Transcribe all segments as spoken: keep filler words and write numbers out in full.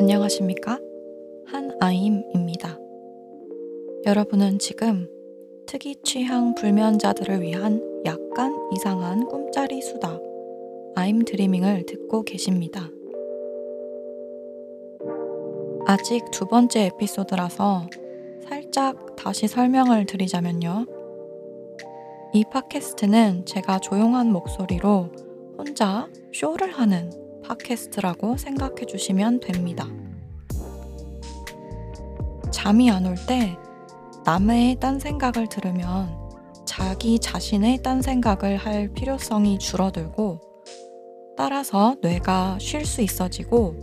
안녕하십니까? 한아임입니다. 여러분은 지금 특이 취향 불면자들을 위한 약간 이상한 꿈짜리 수다 아임 드리밍을 듣고 계십니다. 아직 두 번째 에피소드라서 살짝 다시 설명을 드리자면요. 이 팟캐스트는 제가 조용한 목소리로 혼자 쇼를 하는 팟캐스트라고 생각해 주시면 됩니다. 잠이 안 올 때 남의 딴 생각을 들으면 자기 자신의 딴 생각을 할 필요성이 줄어들고, 따라서 뇌가 쉴 수 있어지고,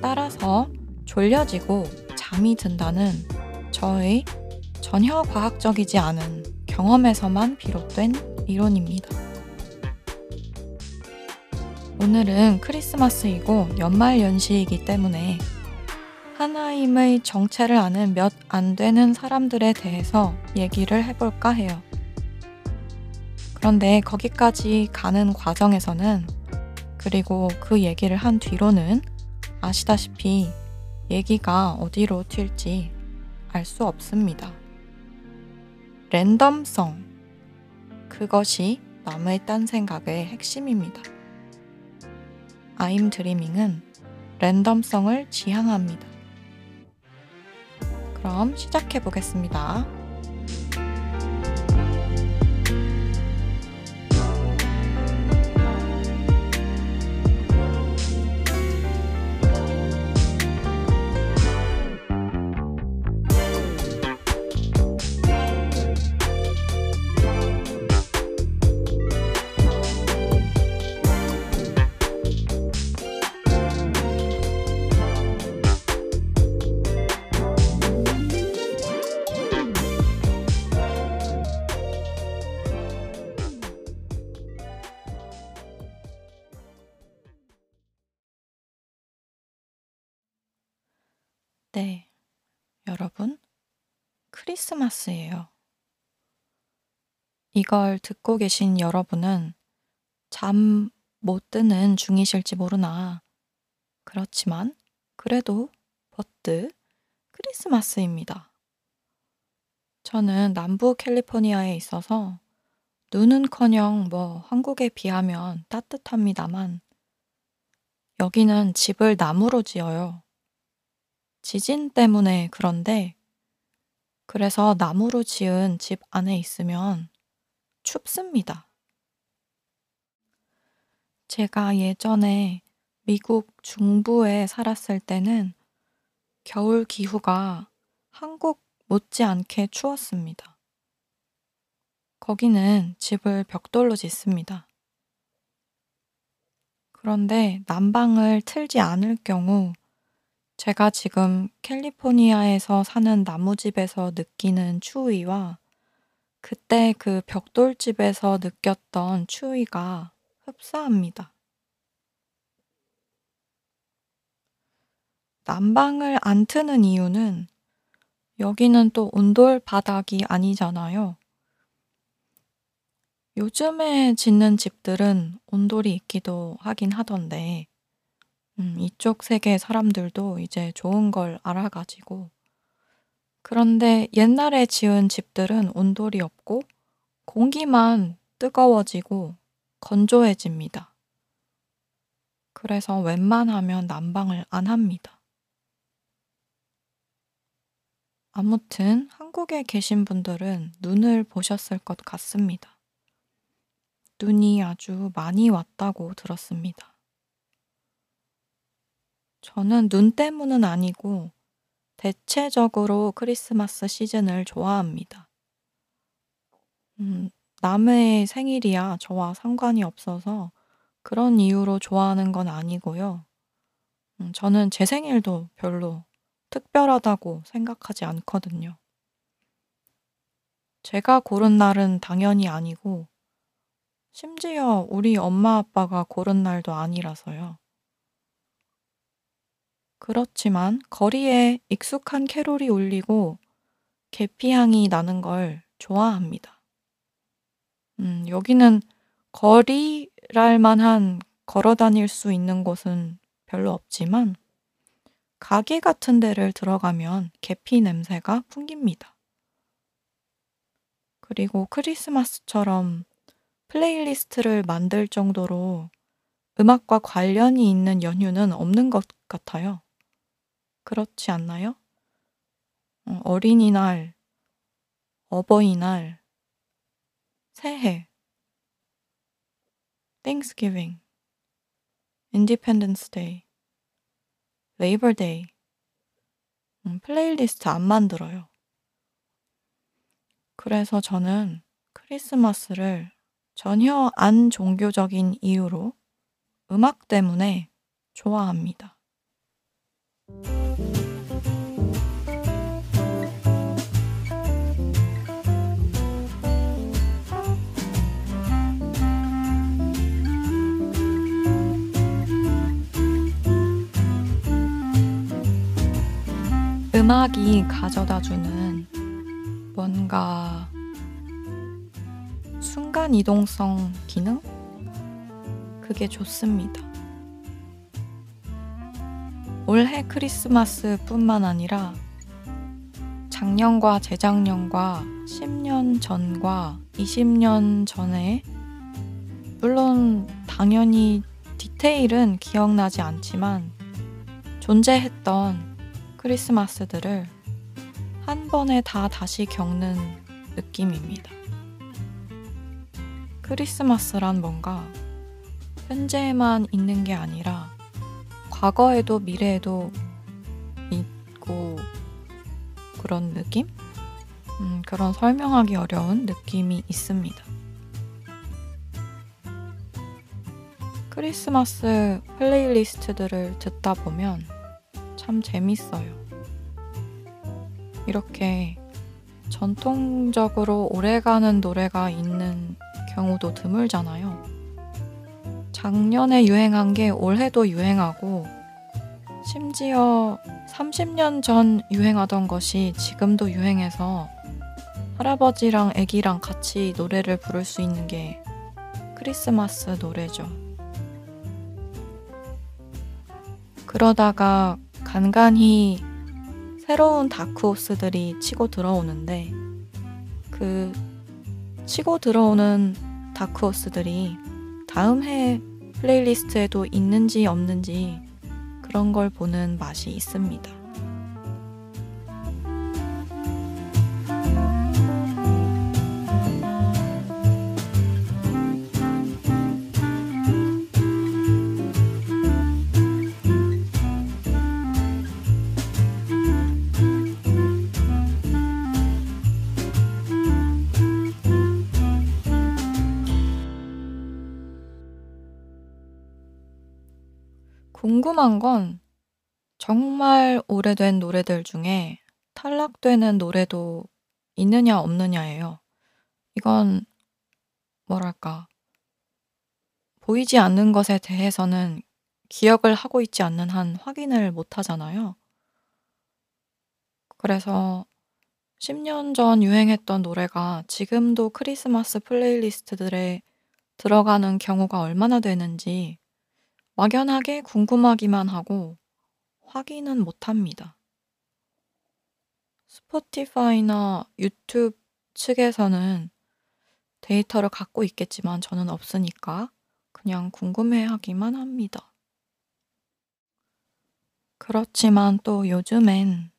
따라서 졸려지고 잠이 든다는 저의 전혀 과학적이지 않은 경험에서만 비롯된 이론입니다. 오늘은 크리스마스이고 연말 연시이기 때문에 하나임의 정체를 아는 몇 안 되는 사람들에 대해서 얘기를 해볼까 해요. 그런데 거기까지 가는 과정에서는, 그리고 그 얘기를 한 뒤로는 아시다시피 얘기가 어디로 튈지 알 수 없습니다. 랜덤성, 그것이 남의 딴 생각의 핵심입니다. 아임 드리밍은 랜덤성을 지향합니다. 그럼 시작해 보겠습니다. 네, 여러분, 크리스마스예요. 이걸 듣고 계신 여러분은 잠 못 드는 중이실지 모르나, 그렇지만 그래도 버트 크리스마스입니다. 저는 남부 캘리포니아에 있어서 눈은커녕 뭐 한국에 비하면 따뜻합니다만, 여기는 집을 나무로 지어요. 지진 때문에 그런데, 그래서 나무로 지은 집 안에 있으면 춥습니다. 제가 예전에 미국 중부에 살았을 때는 겨울 기후가 한국 못지않게 추웠습니다. 거기는 집을 벽돌로 짓습니다. 그런데 난방을 틀지 않을 경우 제가 지금 캘리포니아에서 사는 나무집에서 느끼는 추위와 그때 그 벽돌집에서 느꼈던 추위가 흡사합니다. 난방을 안 트는 이유는 여기는 또 온돌 바닥이 아니잖아요. 요즘에 짓는 집들은 온돌이 있기도 하긴 하던데, 음, 이쪽 세계 사람들도 이제 좋은 걸 알아가지고. 그런데 옛날에 지은 집들은 온돌이 없고 공기만 뜨거워지고 건조해집니다. 그래서 웬만하면 난방을 안 합니다. 아무튼 한국에 계신 분들은 눈을 보셨을 것 같습니다. 눈이 아주 많이 왔다고 들었습니다. 저는 눈 때문은 아니고 대체적으로 크리스마스 시즌을 좋아합니다. 음, 남의 생일이야 저와 상관이 없어서 그런 이유로 좋아하는 건 아니고요. 음, 저는 제 생일도 별로 특별하다고 생각하지 않거든요. 제가 고른 날은 당연히 아니고, 심지어 우리 엄마 아빠가 고른 날도 아니라서요. 그렇지만 거리에 익숙한 캐롤이 울리고 계피향이 나는 걸 좋아합니다. 음, 여기는 거리랄 만한 걸어 다닐 수 있는 곳은 별로 없지만 가게 같은 데를 들어가면 계피 냄새가 풍깁니다. 그리고 크리스마스처럼 플레이리스트를 만들 정도로 음악과 관련이 있는 연휴는 없는 것 같아요. 그렇지 않나요? 어린이날, 어버이날, 새해, Thanksgiving, Independence Day, Labor Day. 음, 플레이리스트 안 만들어요. 그래서 저는 크리스마스를 전혀 안 종교적인 이유로 음악 때문에 좋아합니다. 음악이 가져다주는 뭔가 순간이동성 기능? 그게 좋습니다. 올해 크리스마스뿐만 아니라 작년과 재작년과 십 년 전과 이십 년 전에, 물론 당연히 디테일은 기억나지 않지만 존재했던 크리스마스들을 한 번에 다 다시 겪는 느낌입니다. 크리스마스란 뭔가 현재에만 있는 게 아니라 과거에도 미래에도 있고 그런 느낌? 음, 그런 설명하기 어려운 느낌이 있습니다. 크리스마스 플레이리스트들을 듣다 보면 참 재밌어요. 이렇게 전통적으로 오래가는 노래가 있는 경우도 드물잖아요. 작년에 유행한 게 올해도 유행하고, 심지어 삼십 년 전 유행하던 것이 지금도 유행해서 할아버지랑 애기랑 같이 노래를 부를 수 있는 게 크리스마스 노래죠. 그러다가 간간히 새로운 다크호스들이 치고 들어오는데, 그 치고 들어오는 다크호스들이 다음 해 플레이리스트에도 있는지 없는지 그런 걸 보는 맛이 있습니다. 궁금한 건 정말 오래된 노래들 중에 탈락되는 노래도 있느냐 없느냐예요. 이건 뭐랄까, 보이지 않는 것에 대해서는 기억을 하고 있지 않는 한 확인을 못 하잖아요. 그래서 십 년 전 유행했던 노래가 지금도 크리스마스 플레이리스트들에 들어가는 경우가 얼마나 되는지 막연하게 궁금하기만 하고 확인은 못합니다. 스포티파이나 유튜브 측에서는 데이터를 갖고 있겠지만 저는 없으니까 그냥 궁금해하기만 합니다. 그렇지만 또 요즘엔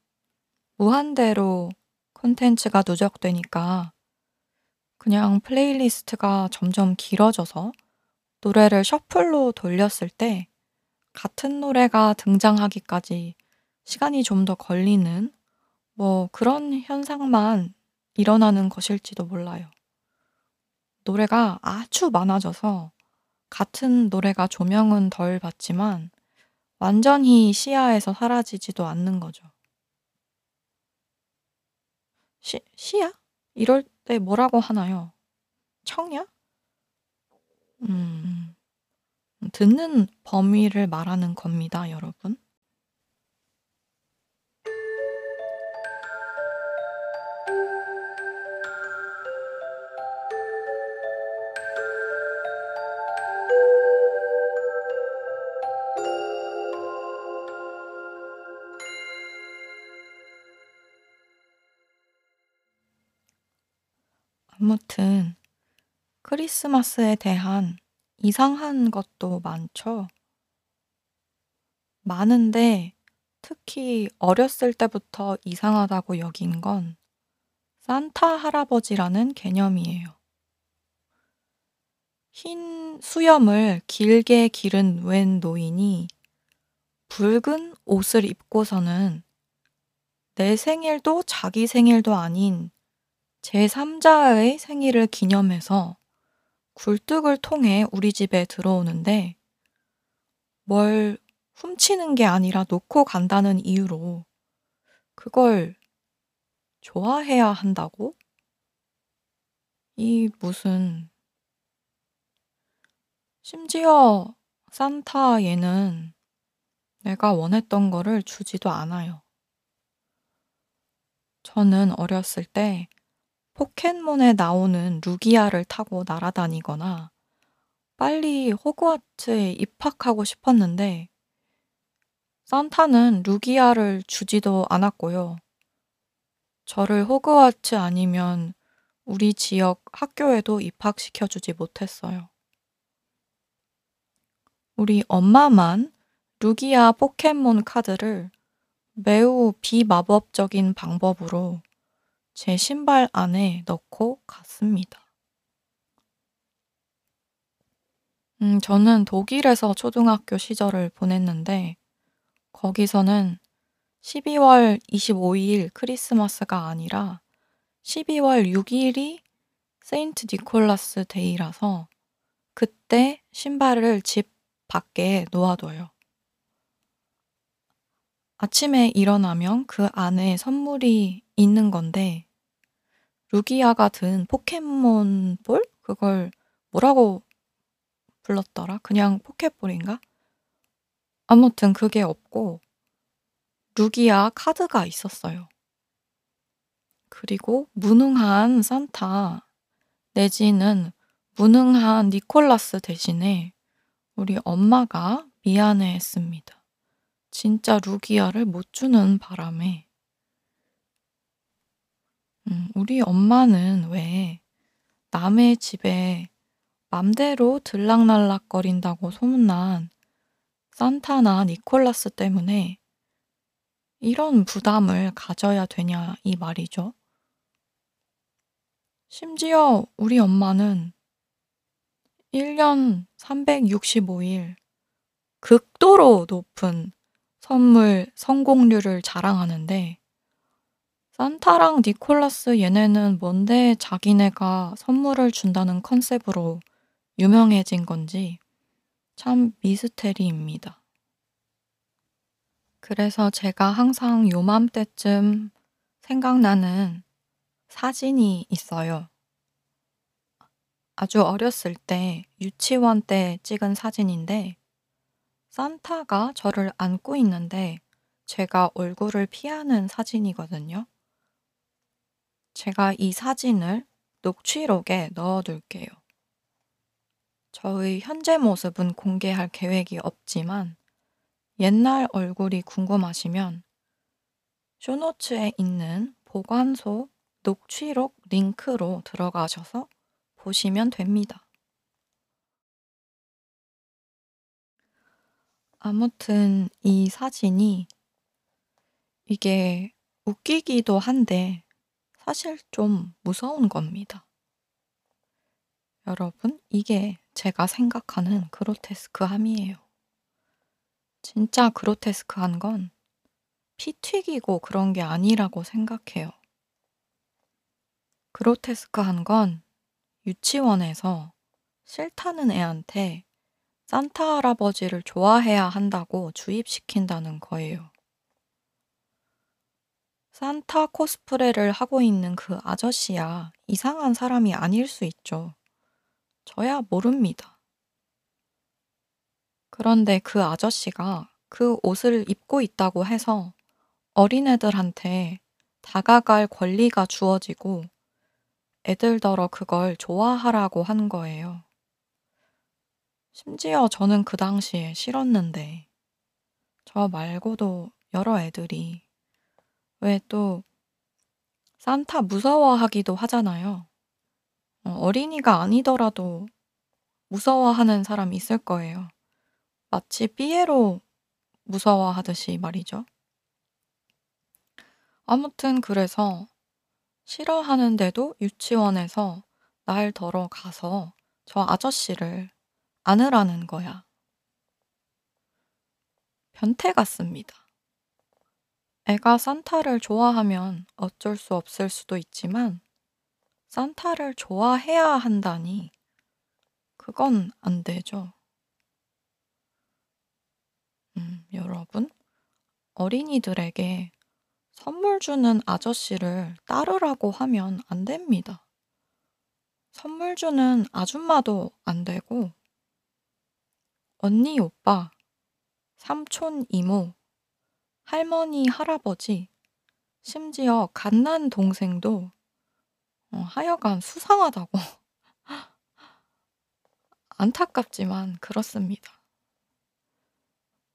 무한대로 콘텐츠가 누적되니까 그냥 플레이리스트가 점점 길어져서 노래를 셔플로 돌렸을 때 같은 노래가 등장하기까지 시간이 좀 더 걸리는 뭐 그런 현상만 일어나는 것일지도 몰라요. 노래가 아주 많아져서 같은 노래가 조명은 덜 받지만 완전히 시야에서 사라지지도 않는 거죠. 시, 시야? 이럴 때 뭐라고 하나요? 청야? 음, 듣는 범위를 말하는 겁니다, 여러분. 아무튼 크리스마스에 대한 이상한 것도 많죠. 많은데 특히 어렸을 때부터 이상하다고 여긴 건 산타 할아버지라는 개념이에요. 흰 수염을 길게 기른 웬 노인이 붉은 옷을 입고서는 내 생일도 자기 생일도 아닌 제삼자의 생일을 기념해서 굴뚝을 통해 우리 집에 들어오는데 뭘 훔치는 게 아니라 놓고 간다는 이유로 그걸 좋아해야 한다고? 이 무슨... 심지어 산타 얘는 내가 원했던 거를 주지도 않아요. 저는 어렸을 때 포켓몬에 나오는 루기아를 타고 날아다니거나 빨리 호그와트에 입학하고 싶었는데 산타는 루기아를 주지도 않았고요. 저를 호그와트 아니면 우리 지역 학교에도 입학시켜주지 못했어요. 우리 엄마만 루기아 포켓몬 카드를 매우 비마법적인 방법으로 제 신발 안에 넣고 갔습니다. 음, 저는 독일에서 초등학교 시절을 보냈는데 거기서는 십이월 이십오일 크리스마스가 아니라 십이월 육일이 세인트 니콜라스 데이라서 그때 신발을 집 밖에 놓아둬요. 아침에 일어나면 그 안에 선물이 있는 건데 루기아가 든 포켓몬볼? 그걸 뭐라고 불렀더라? 그냥 포켓볼인가? 아무튼 그게 없고 루기아 카드가 있었어요. 그리고 무능한 산타 내지는 무능한 니콜라스 대신에 우리 엄마가 미안해했습니다. 진짜 루기아를 못 주는 바람에. 음, 우리 엄마는 왜 남의 집에 맘대로 들락날락거린다고 소문난 산타나 니콜라스 때문에 이런 부담을 가져야 되냐 이 말이죠. 심지어 우리 엄마는 일 년 삼백육십오일 극도로 높은 선물 성공률을 자랑하는데 산타랑 니콜라스 얘네는 뭔데 자기네가 선물을 준다는 컨셉으로 유명해진 건지 참 미스테리입니다. 그래서 제가 항상 요맘때쯤 생각나는 사진이 있어요. 아주 어렸을 때 유치원 때 찍은 사진인데 산타가 저를 안고 있는데 제가 얼굴을 피하는 사진이거든요. 제가 이 사진을 녹취록에 넣어둘게요. 저의 현재 모습은 공개할 계획이 없지만 옛날 얼굴이 궁금하시면 쇼노츠에 있는 보관소 녹취록 링크로 들어가셔서 보시면 됩니다. 아무튼 이 사진이 이게 웃기기도 한데 사실 좀 무서운 겁니다. 여러분, 이게 제가 생각하는 그로테스크함이에요. 진짜 그로테스크한 건 피 튀기고 그런 게 아니라고 생각해요. 그로테스크한 건 유치원에서 싫다는 애한테 산타 할아버지를 좋아해야 한다고 주입시킨다는 거예요. 산타 코스프레를 하고 있는 그 아저씨야 이상한 사람이 아닐 수 있죠. 저야 모릅니다. 그런데 그 아저씨가 그 옷을 입고 있다고 해서 어린애들한테 다가갈 권리가 주어지고 애들더러 그걸 좋아하라고 한 거예요. 심지어 저는 그 당시에 싫었는데 저 말고도 여러 애들이 왜 또 산타 무서워하기도 하잖아요. 어, 어린이가 아니더라도 무서워하는 사람이 있을 거예요. 마치 삐에로 무서워하듯이 말이죠. 아무튼 그래서 싫어하는데도 유치원에서 날 더러 가서 저 아저씨를 안으라는 거야. 변태 같습니다. 애가 산타를 좋아하면 어쩔 수 없을 수도 있지만 산타를 좋아해야 한다니 그건 안 되죠. 음, 여러분, 어린이들에게 선물 주는 아저씨를 따르라고 하면 안 됩니다. 선물 주는 아줌마도 안 되고 언니, 오빠, 삼촌, 이모, 할머니, 할아버지, 심지어 갓난 동생도 어, 하여간 수상하다고 안타깝지만 그렇습니다.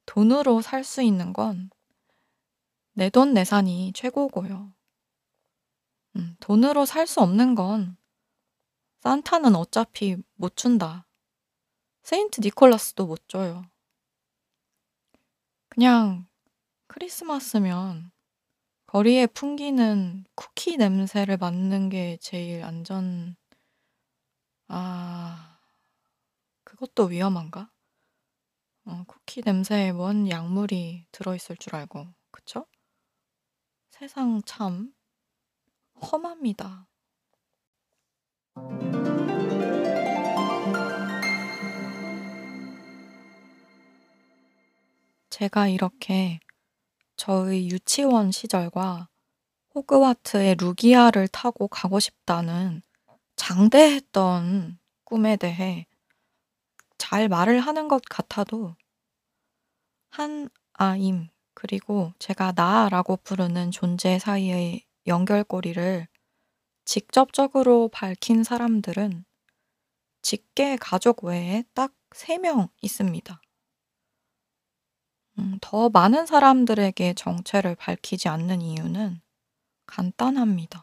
돈으로 살 수 있는 건 내 돈 내산이 최고고요. 음, 돈으로 살 수 없는 건 산타는 어차피 못 준다. 세인트 니콜라스도 못 줘요. 그냥 크리스마스면 거리에 풍기는 쿠키 냄새를 맡는 게 제일 안전... 아... 그것도 위험한가? 어, 쿠키 냄새에 뭔 약물이 들어있을 줄 알고, 그쵸? 세상 참 험합니다. 제가 이렇게 저의 유치원 시절과 호그와트의 루기아를 타고 가고 싶다는 장대했던 꿈에 대해 잘 말을 하는 것 같아도 한 아임 그리고 제가 나라고 부르는 존재 사이의 연결고리를 직접적으로 밝힌 사람들은 직계 가족 외에 딱 세 명 있습니다. 음, 더 많은 사람들에게 정체를 밝히지 않는 이유는 간단합니다.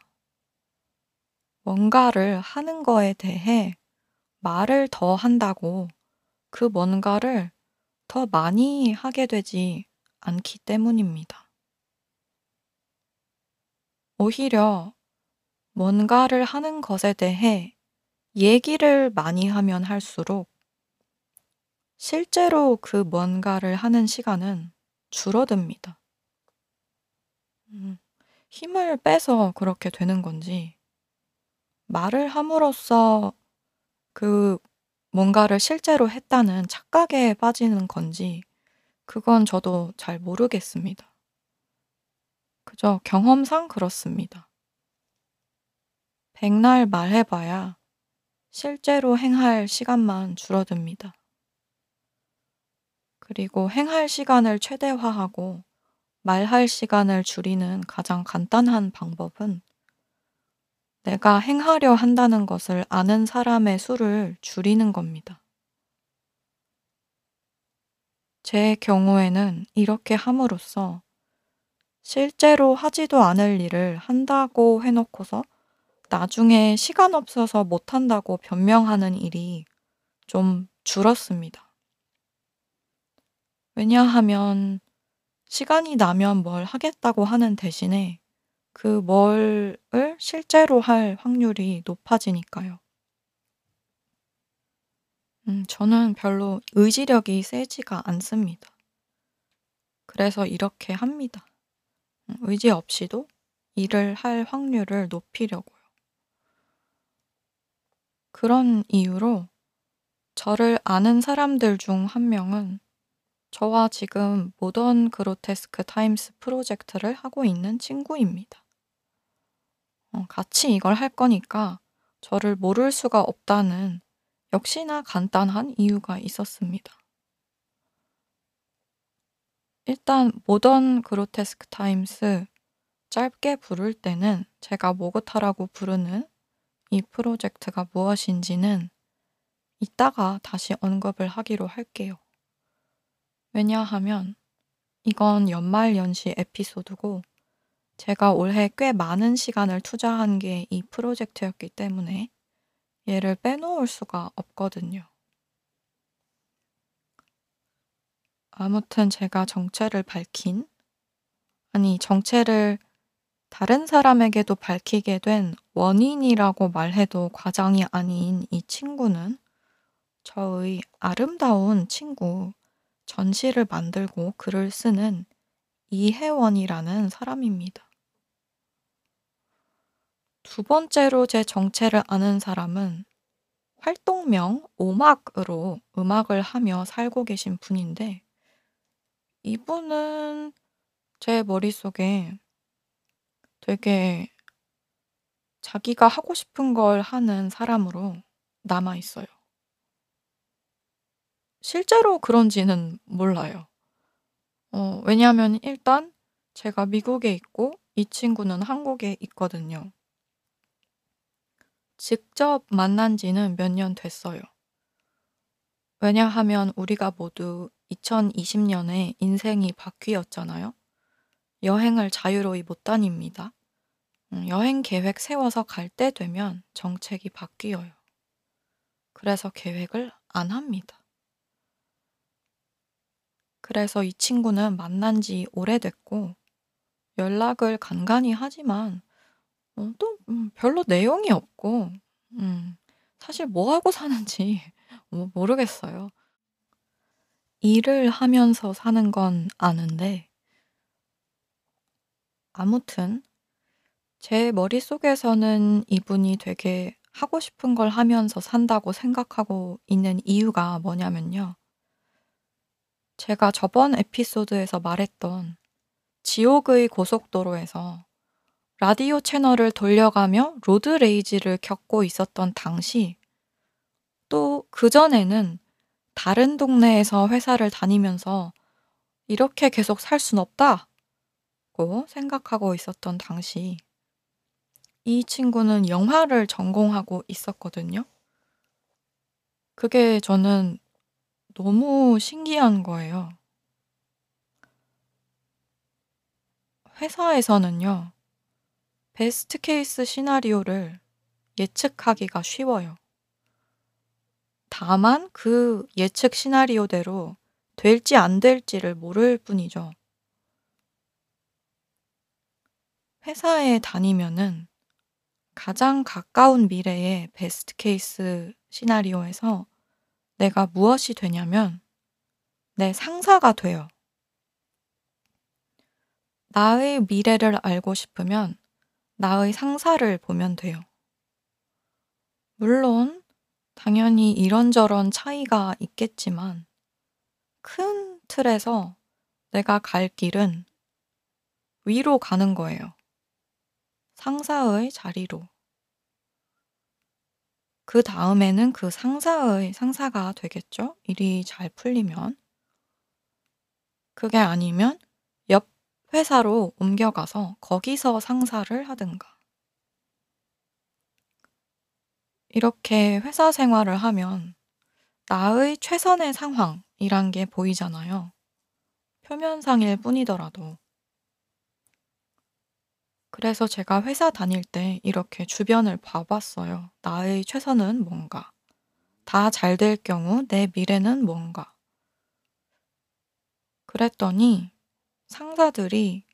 뭔가를 하는 거에 대해 말을 더 한다고 그 뭔가를 더 많이 하게 되지 않기 때문입니다. 오히려 뭔가를 하는 것에 대해 얘기를 많이 하면 할수록 실제로 그 뭔가를 하는 시간은 줄어듭니다. 음, 힘을 빼서 그렇게 되는 건지 말을 함으로써 그 뭔가를 실제로 했다는 착각에 빠지는 건지 그건 저도 잘 모르겠습니다. 그저 경험상 그렇습니다. 백날 말해봐야 실제로 행할 시간만 줄어듭니다. 그리고 행할 시간을 최대화하고 말할 시간을 줄이는 가장 간단한 방법은 내가 행하려 한다는 것을 아는 사람의 수를 줄이는 겁니다. 제 경우에는 이렇게 함으로써 실제로 하지도 않을 일을 한다고 해놓고서 나중에 시간 없어서 못한다고 변명하는 일이 좀 줄었습니다. 왜냐하면 시간이 나면 뭘 하겠다고 하는 대신에 그 뭘을 실제로 할 확률이 높아지니까요. 음, 저는 별로 의지력이 세지가 않습니다. 그래서 이렇게 합니다. 의지 없이도 일을 할 확률을 높이려고요. 그런 이유로 저를 아는 사람들 중 한 명은 저와 지금 모던 그로테스크 타임스 프로젝트를 하고 있는 친구입니다. 어, 같이 이걸 할 거니까 저를 모를 수가 없다는 역시나 간단한 이유가 있었습니다. 일단 모던 그로테스크 타임스 짧게 부를 때는 제가 모그타라고 부르는 이 프로젝트가 무엇인지는 이따가 다시 언급을 하기로 할게요. 왜냐하면 이건 연말연시 에피소드고 제가 올해 꽤 많은 시간을 투자한 게 이 프로젝트였기 때문에 얘를 빼놓을 수가 없거든요. 아무튼 제가 정체를 밝힌, 아니 정체를 다른 사람에게도 밝히게 된 원인이라고 말해도 과장이 아닌 이 친구는 저의 아름다운 친구 전시를 만들고 글을 쓰는 이혜원이라는 사람입니다. 두 번째로 제 정체를 아는 사람은 활동명 오막으로 음악을 하며 살고 계신 분인데, 이분은 제 머릿속에 되게 자기가 하고 싶은 걸 하는 사람으로 남아있어요. 실제로 그런지는 몰라요. 어, 왜냐하면 일단 제가 미국에 있고 이 친구는 한국에 있거든요. 직접 만난 지는 몇 년 됐어요. 왜냐하면 우리가 모두 이천이십 년에 인생이 바뀌었잖아요. 여행을 자유로이 못 다닙니다. 여행 계획 세워서 갈 때 되면 정책이 바뀌어요. 그래서 계획을 안 합니다. 그래서 이 친구는 만난 지 오래됐고 연락을 간간히 하지만 어, 또 음, 별로 내용이 없고 음, 사실 뭐하고 사는지 모르겠어요. 일을 하면서 사는 건 아는데, 아무튼 제 머릿속에서는 이분이 되게 하고 싶은 걸 하면서 산다고 생각하고 있는 이유가 뭐냐면요, 제가 저번 에피소드에서 말했던 지옥의 고속도로에서 라디오 채널을 돌려가며 로드레이지를 겪고 있었던 당시, 또 그전에는 다른 동네에서 회사를 다니면서 이렇게 계속 살 순 없다고 생각하고 있었던 당시, 이 친구는 영화를 전공하고 있었거든요. 그게 저는 너무 신기한 거예요. 회사에서는요, 베스트 케이스 시나리오를 예측하기가 쉬워요. 다만 그 예측 시나리오대로 될지 안 될지를 모를 뿐이죠. 회사에 다니면은 가장 가까운 미래의 베스트 케이스 시나리오에서 내가 무엇이 되냐면 내 상사가 돼요. 나의 미래를 알고 싶으면 나의 상사를 보면 돼요. 물론 당연히 이런저런 차이가 있겠지만 큰 틀에서 내가 갈 길은 위로 가는 거예요. 상사의 자리로. 그 다음에는 그 상사의 상사가 되겠죠? 일이 잘 풀리면. 그게 아니면 옆 회사로 옮겨가서 거기서 상사를 하든가. 이렇게 회사 생활을 하면 나의 최선의 상황이란 게 보이잖아요. 표면상일 뿐이더라도. 그래서 제가 회사 다닐 때 이렇게 주변을 봐봤어요. 나의 최선은 뭔가? 다 잘 될 경우 내 미래는 뭔가? 그랬더니 상사들이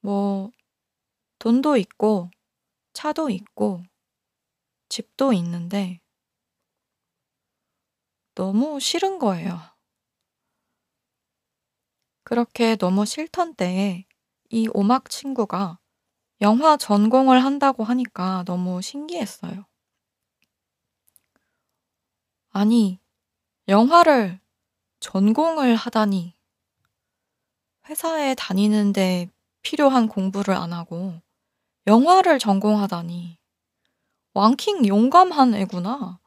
뭐 돈도 있고 차도 있고 집도 있는데 너무 싫은 거예요. 그렇게 너무 싫던 때에 이 오막 친구가 영화 전공을 한다고 하니까 너무 신기했어요. 아니, 영화를 전공을 하다니. 회사에 다니는데 필요한 공부를 안 하고 영화를 전공하다니. 왕킹 용감한 애구나.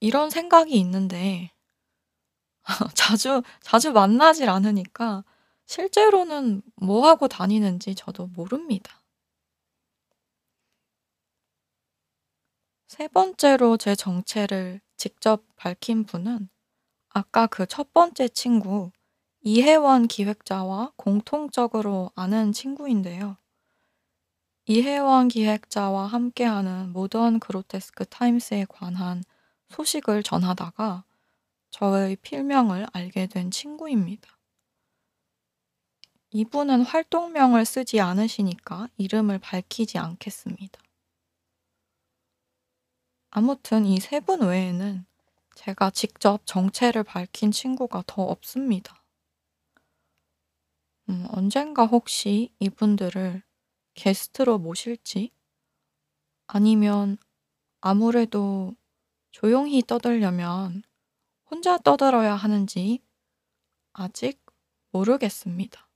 이런 생각이 있는데 자주 자주 만나질 않으니까 실제로는 뭐하고 다니는지 저도 모릅니다. 세 번째로 제 정체를 직접 밝힌 분은 아까 그 첫 번째 친구 이혜원 기획자와 공통적으로 아는 친구인데요. 이혜원 기획자와 함께하는 모던 그로테스크 타임스에 관한 소식을 전하다가 저의 필명을 알게 된 친구입니다. 이분은 활동명을 쓰지 않으시니까 이름을 밝히지 않겠습니다. 아무튼 이 세 분 외에는 제가 직접 정체를 밝힌 친구가 더 없습니다. 음, 언젠가 혹시 이분들을 게스트로 모실지, 아니면 아무래도 조용히 떠들려면 혼자 떠들어야 하는지 아직 모르겠습니다.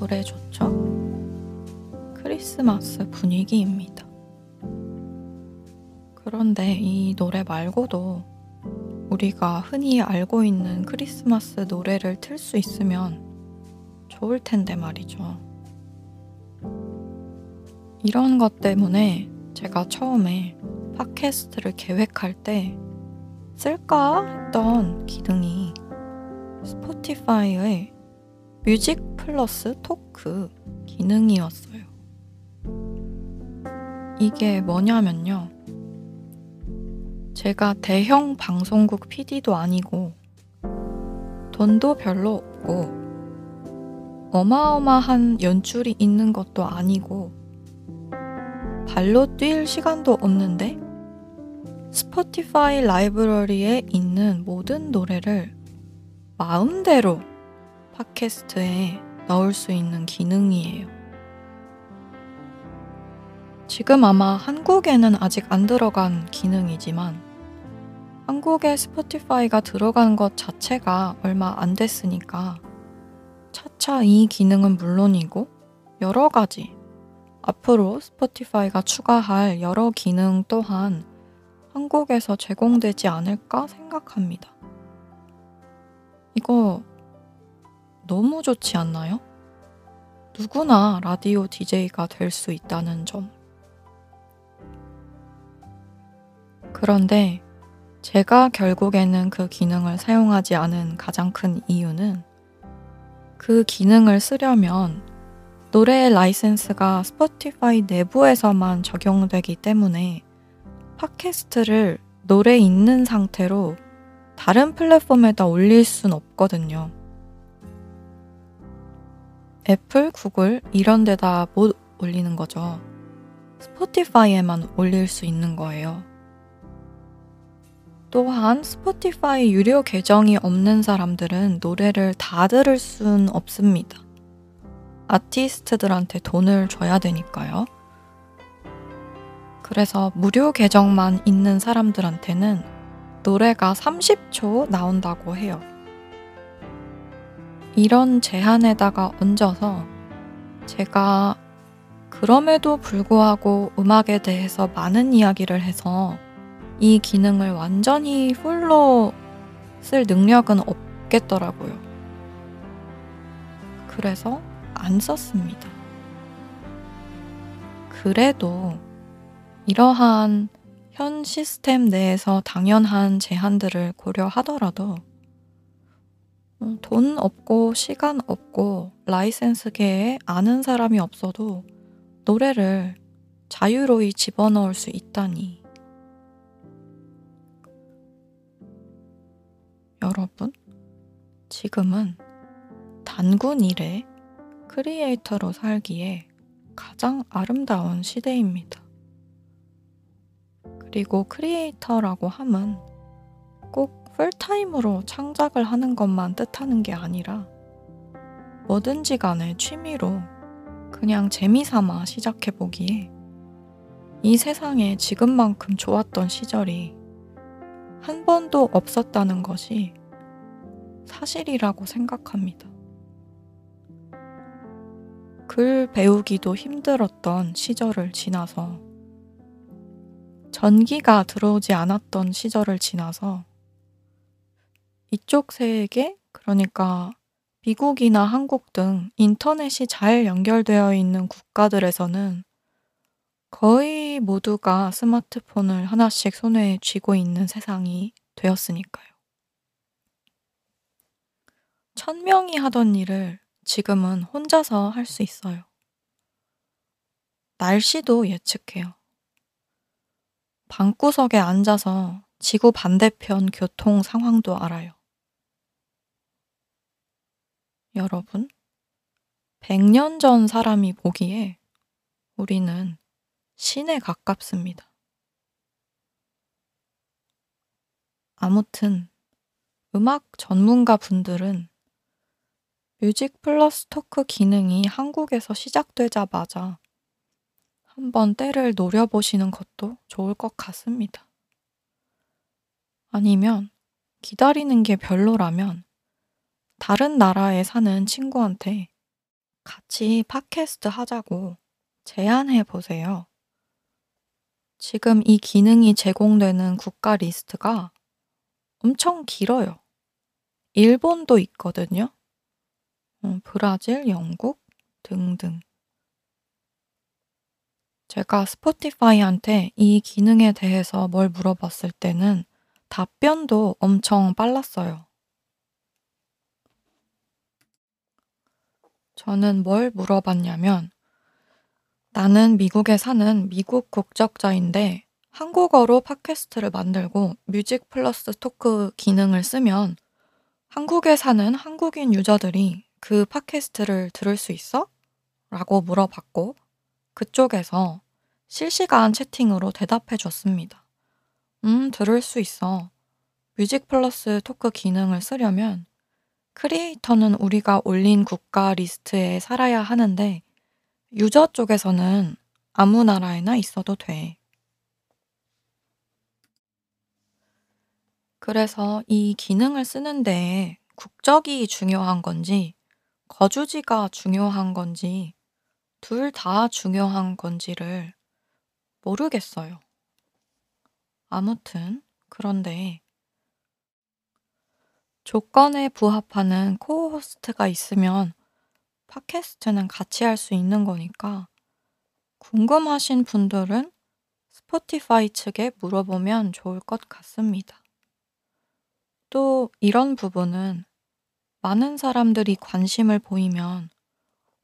노래 좋죠? 크리스마스 분위기입니다. 그런데 이 노래 말고도 우리가 흔히 알고 있는 크리스마스 노래를 틀 수 있으면 좋을 텐데 말이죠. 이런 것 때문에 제가 처음에 팟캐스트를 계획할 때 쓸까 했던 기능이 스포티파이의 뮤직 플러스 토크 기능이었어요. 이게 뭐냐면요, 제가 대형 방송국 피디도 아니고 돈도 별로 없고 어마어마한 연출이 있는 것도 아니고 발로 뛸 시간도 없는데 스포티파이 라이브러리에 있는 모든 노래를 마음대로 팟캐스트에 넣을 수 있는 기능이에요. 지금 아마 한국에는 아직 안 들어간 기능이지만 한국에 스포티파이가 들어간 것 자체가 얼마 안 됐으니까 차차 이 기능은 물론이고 여러 가지 앞으로 스포티파이가 추가할 여러 기능 또한 한국에서 제공되지 않을까 생각합니다. 이거 너무 좋지 않나요? 누구나 라디오 디제이가 될 수 있다는 점. 그런데 제가 결국에는 그 기능을 사용하지 않은 가장 큰 이유는 그 기능을 쓰려면 노래의 라이센스가 스포티파이 내부에서만 적용되기 때문에 팟캐스트를 노래 있는 상태로 다른 플랫폼에다 올릴 순 없거든요. 애플, 구글 이런 데다 못 올리는 거죠. 스포티파이에만 올릴 수 있는 거예요. 또한 스포티파이 유료 계정이 없는 사람들은 노래를 다 들을 순 없습니다. 아티스트들한테 돈을 줘야 되니까요. 그래서 무료 계정만 있는 사람들한테는 노래가 삼십 초 나온다고 해요. 이런 제한에다가 얹어서 제가 그럼에도 불구하고 음악에 대해서 많은 이야기를 해서 이 기능을 완전히 풀로 쓸 능력은 없겠더라고요. 그래서 안 썼습니다. 그래도 이러한 현 시스템 내에서 당연한 제한들을 고려하더라도 돈 없고 시간 없고 라이센스계에 아는 사람이 없어도 노래를 자유로이 집어넣을 수 있다니. 여러분, 지금은 단군 이래 크리에이터로 살기에 가장 아름다운 시대입니다. 그리고 크리에이터라고 함은 꼭 풀타임으로 창작을 하는 것만 뜻하는 게 아니라 뭐든지 간에 취미로 그냥 재미삼아 시작해보기에 이 세상에 지금만큼 좋았던 시절이 한 번도 없었다는 것이 사실이라고 생각합니다. 글 배우기도 힘들었던 시절을 지나서 전기가 들어오지 않았던 시절을 지나서 이쪽 세계, 그러니까 미국이나 한국 등 인터넷이 잘 연결되어 있는 국가들에서는 거의 모두가 스마트폰을 하나씩 손에 쥐고 있는 세상이 되었으니까요. 천 명이 하던 일을 지금은 혼자서 할 수 있어요. 날씨도 예측해요. 방구석에 앉아서 지구 반대편 교통 상황도 알아요. 여러분, 백 년 전 사람이 보기에 우리는 신에 가깝습니다. 아무튼 음악 전문가 분들은 뮤직 플러스 토크 기능이 한국에서 시작되자마자 한번 때를 노려보시는 것도 좋을 것 같습니다. 아니면 기다리는 게 별로라면 다른 나라에 사는 친구한테 같이 팟캐스트 하자고 제안해보세요. 지금 이 기능이 제공되는 국가 리스트가 엄청 길어요. 일본도 있거든요. 브라질, 영국 등등. 제가 스포티파이한테 이 기능에 대해서 뭘 물어봤을 때는 답변도 엄청 빨랐어요. 저는 뭘 물어봤냐면, 나는 미국에 사는 미국 국적자인데 한국어로 팟캐스트를 만들고 뮤직 플러스 토크 기능을 쓰면 한국에 사는 한국인 유저들이 그 팟캐스트를 들을 수 있어? 라고 물어봤고, 그쪽에서 실시간 채팅으로 대답해 줬습니다. 음, 들을 수 있어. 뮤직 플러스 토크 기능을 쓰려면 크리에이터는 우리가 올린 국가 리스트에 살아야 하는데 유저 쪽에서는 아무 나라에나 있어도 돼. 그래서 이 기능을 쓰는 데에 국적이 중요한 건지 거주지가 중요한 건지 둘 다 중요한 건지를 모르겠어요. 아무튼 그런데 조건에 부합하는 코호스트가 있으면 팟캐스트는 같이 할 수 있는 거니까 궁금하신 분들은 스포티파이 측에 물어보면 좋을 것 같습니다. 또 이런 부분은 많은 사람들이 관심을 보이면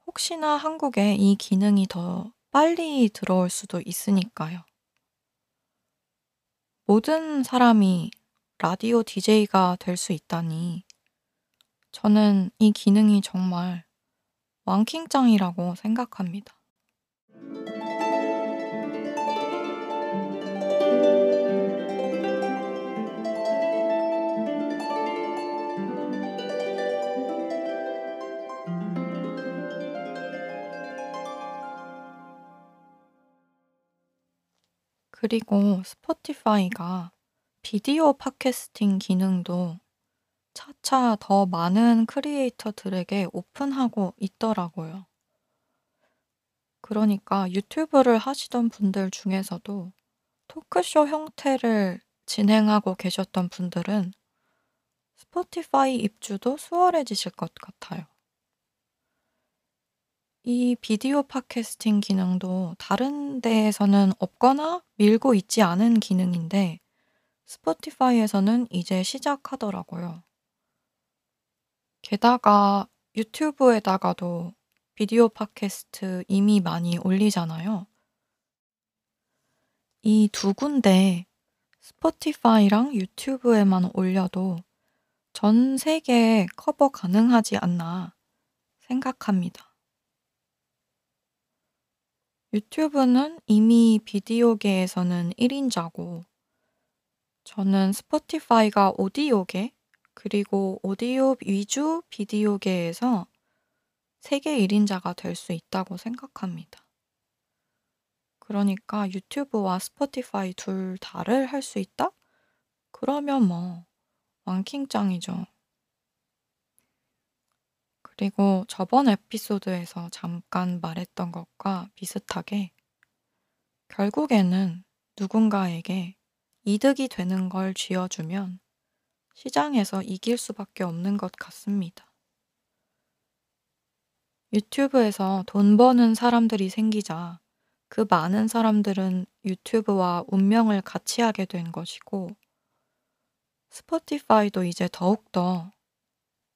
혹시나 한국에 이 기능이 더 빨리 들어올 수도 있으니까요. 모든 사람이 라디오 디제이가 될 수 있다니 저는 이 기능이 정말 왕킹짱이라고 생각합니다. 그리고 스포티파이가 비디오 팟캐스팅 기능도 차차 더 많은 크리에이터들에게 오픈하고 있더라고요. 그러니까 유튜브를 하시던 분들 중에서도 토크쇼 형태를 진행하고 계셨던 분들은 스포티파이 입주도 수월해지실 것 같아요. 이 비디오 팟캐스팅 기능도 다른 데에서는 없거나 밀고 있지 않은 기능인데 스포티파이에서는 이제 시작하더라고요. 게다가 유튜브에다가도 비디오 팟캐스트 이미 많이 올리잖아요. 이 두 군데 스포티파이랑 유튜브에만 올려도 전 세계에 커버 가능하지 않나 생각합니다. 유튜브는 이미 비디오계에서는 일인자고 저는 스포티파이가 오디오계 그리고 오디오 위주 비디오계에서 세계 일인자가 될 수 있다고 생각합니다. 그러니까 유튜브와 스포티파이 둘 다를 할 수 있다? 그러면 뭐 왕킹짱이죠. 그리고 저번 에피소드에서 잠깐 말했던 것과 비슷하게 결국에는 누군가에게 이득이 되는 걸 쥐어주면 시장에서 이길 수밖에 없는 것 같습니다. 유튜브에서 돈 버는 사람들이 생기자 그 많은 사람들은 유튜브와 운명을 같이 하게 된 것이고, 스포티파이도 이제 더욱더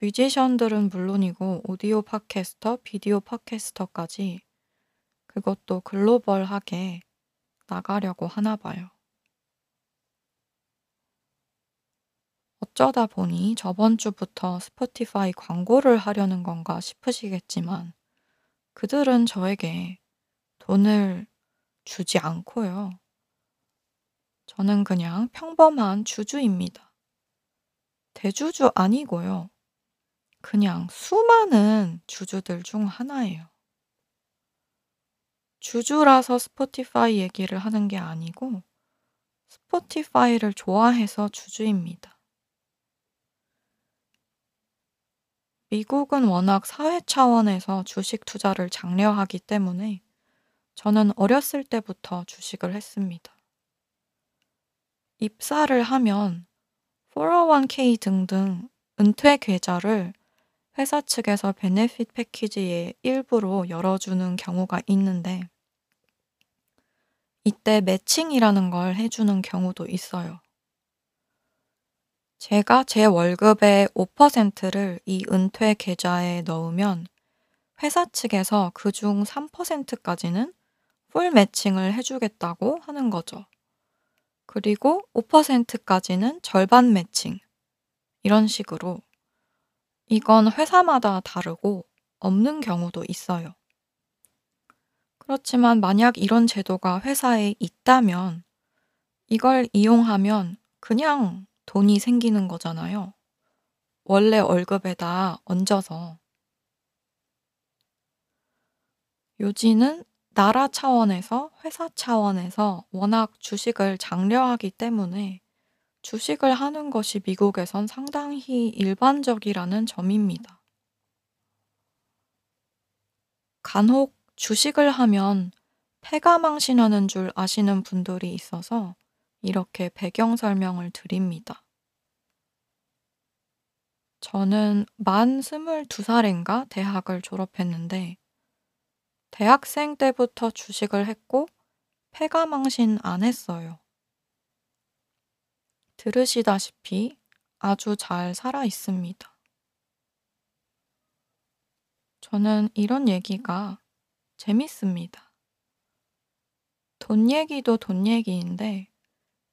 뮤지션들은 물론이고 오디오 팟캐스터, 비디오 팟캐스터까지 그것도 글로벌하게 나가려고 하나 봐요. 어쩌다 보니 저번 주부터 스포티파이 광고를 하려는 건가 싶으시겠지만 그들은 저에게 돈을 주지 않고요. 저는 그냥 평범한 주주입니다. 대주주 아니고요. 그냥 수많은 주주들 중 하나예요. 주주라서 스포티파이 얘기를 하는 게 아니고 스포티파이를 좋아해서 주주입니다. 미국은 워낙 사회 차원에서 주식 투자를 장려하기 때문에 저는 어렸을 때부터 주식을 했습니다. 입사를 하면 포 오 원 케이 등등 은퇴 계좌를 회사 측에서 베네핏 패키지의 일부로 열어주는 경우가 있는데 이때 매칭이라는 걸 해주는 경우도 있어요. 제가 제 월급의 오 퍼센트를 이 은퇴 계좌에 넣으면 회사 측에서 그중 삼 퍼센트까지는 풀 매칭을 해주겠다고 하는 거죠. 그리고 오 퍼센트까지는 절반 매칭. 이런 식으로. 이건 회사마다 다르고 없는 경우도 있어요. 그렇지만 만약 이런 제도가 회사에 있다면 이걸 이용하면 그냥 돈이 생기는 거잖아요. 원래 월급에다 얹어서. 요지는 나라 차원에서 회사 차원에서 워낙 주식을 장려하기 때문에 주식을 하는 것이 미국에선 상당히 일반적이라는 점입니다. 간혹 주식을 하면 패가 망신하는 줄 아시는 분들이 있어서 이렇게 배경 설명을 드립니다. 저는 만 스물두 살인가 대학을 졸업했는데 대학생 때부터 주식을 했고 패가 망신 안 했어요. 들으시다시피 아주 잘 살아 있습니다. 저는 이런 얘기가 재밌습니다. 돈 얘기도 돈 얘기인데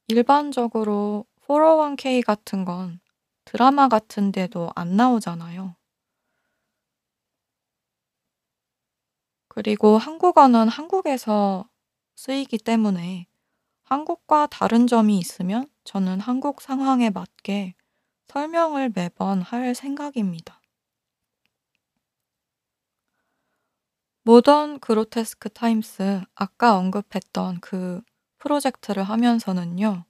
일반적으로 포 오 원 케이 같은 건 드라마 같은 데도 안 나오잖아요. 그리고 한국어는 한국에서 쓰이기 때문에 한국과 다른 점이 있으면 저는 한국 상황에 맞게 설명을 매번 할 생각입니다. 모던 그로테스크 타임스, 아까 언급했던 그 프로젝트를 하면서는요,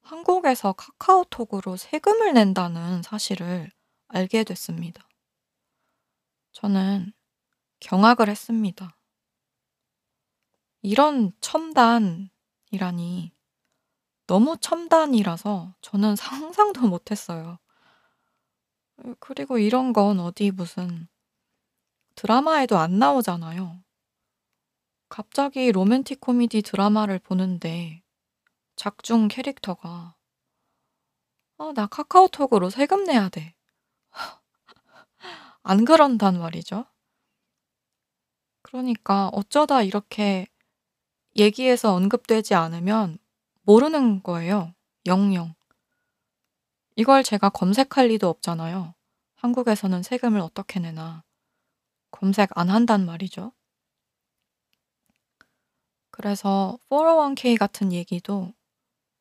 한국에서 카카오톡으로 세금을 낸다는 사실을 알게 됐습니다. 저는 경악을 했습니다. 이런 첨단이라니, 너무 첨단이라서 저는 상상도 못했어요. 그리고 이런 건 어디 무슨 드라마에도 안 나오잖아요. 갑자기 로맨틱 코미디 드라마를 보는데 작중 캐릭터가 아, 나 카카오톡으로 세금 내야 돼. 안 그런단 말이죠. 그러니까 어쩌다 이렇게 얘기에서 언급되지 않으면 모르는 거예요. 영영. 이걸 제가 검색할 리도 없잖아요. 한국에서는 세금을 어떻게 내나. 검색 안 한단 말이죠. 그래서 포 오 원 케이 같은 얘기도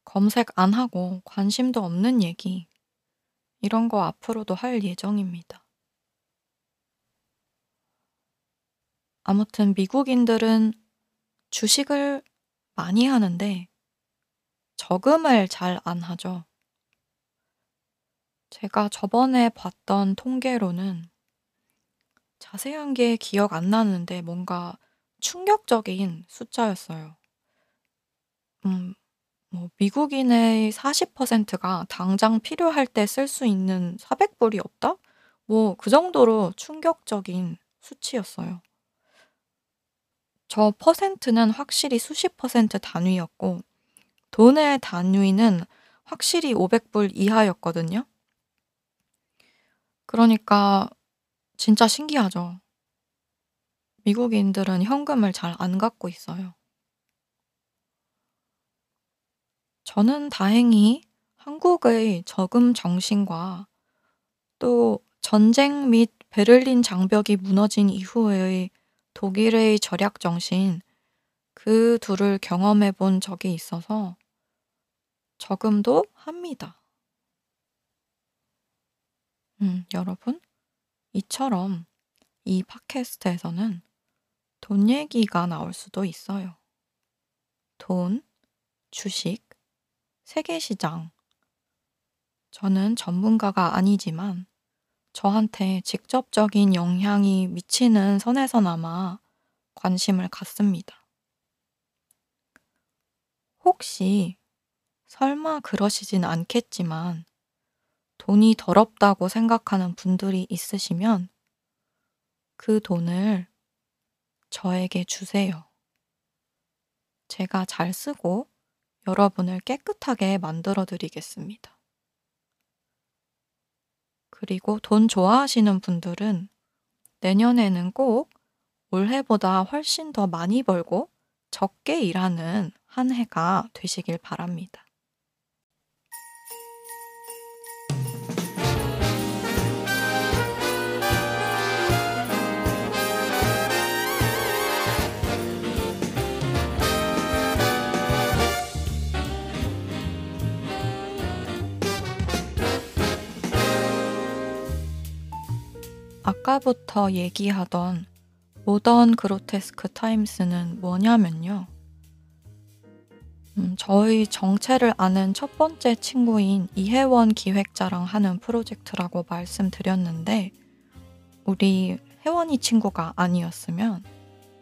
검색 안 하고 관심도 없는 얘기, 이런 거 앞으로도 할 예정입니다. 아무튼 미국인들은 주식을 많이 하는데 저금을 잘 안 하죠. 제가 저번에 봤던 통계로는 자세한 게 기억 안 나는데 뭔가 충격적인 숫자였어요. 음, 뭐 미국인의 사십 퍼센트가 당장 필요할 때 쓸 수 있는 사백 불이 없다? 뭐 그 정도로 충격적인 수치였어요. 저 퍼센트는 확실히 수십 퍼센트 단위였고 돈의 단위는 확실히 오백 불 이하였거든요. 그러니까 진짜 신기하죠. 미국인들은 현금을 잘 안 갖고 있어요. 저는 다행히 한국의 저금 정신과 또 전쟁 및 베를린 장벽이 무너진 이후의 독일의 절약 정신, 그 둘을 경험해 본 적이 있어서 저금도 합니다. 음, 여러분, 이처럼 이 팟캐스트에서는 돈 얘기가 나올 수도 있어요. 돈, 주식, 세계시장. 저는 전문가가 아니지만 저한테 직접적인 영향이 미치는 선에서나마 관심을 갖습니다. 혹시 설마 그러시진 않겠지만 돈이 더럽다고 생각하는 분들이 있으시면 그 돈을 저에게 주세요. 제가 잘 쓰고 여러분을 깨끗하게 만들어 드리겠습니다. 그리고 돈 좋아하시는 분들은 내년에는 꼭 올해보다 훨씬 더 많이 벌고 적게 일하는 한 해가 되시길 바랍니다. 아까부터 얘기하던 모던 그로테스크 타임스는 뭐냐면요. 음, 저의 정체를 아는 첫 번째 친구인 이혜원 기획자랑 하는 프로젝트라고 말씀드렸는데 우리 혜원이 친구가 아니었으면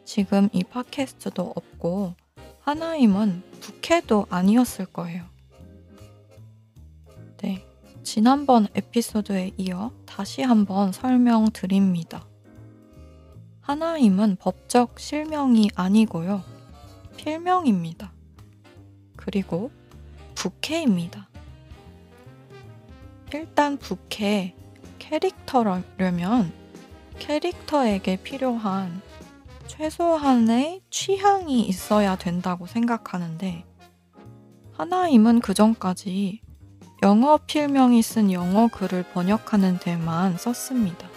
지금 이 팟캐스트도 없고 하나임은 부캐도 아니었을 거예요. 네. 지난번 에피소드에 이어 다시 한번 설명드립니다. 하나임은 법적 실명이 아니고요. 필명입니다. 그리고 부캐입니다. 일단 부캐, 캐릭터라면 캐릭터에게 필요한 최소한의 취향이 있어야 된다고 생각하는데 하나임은 그 전까지 영어 필명이 쓴 영어 글을 번역하는 데만 썼습니다.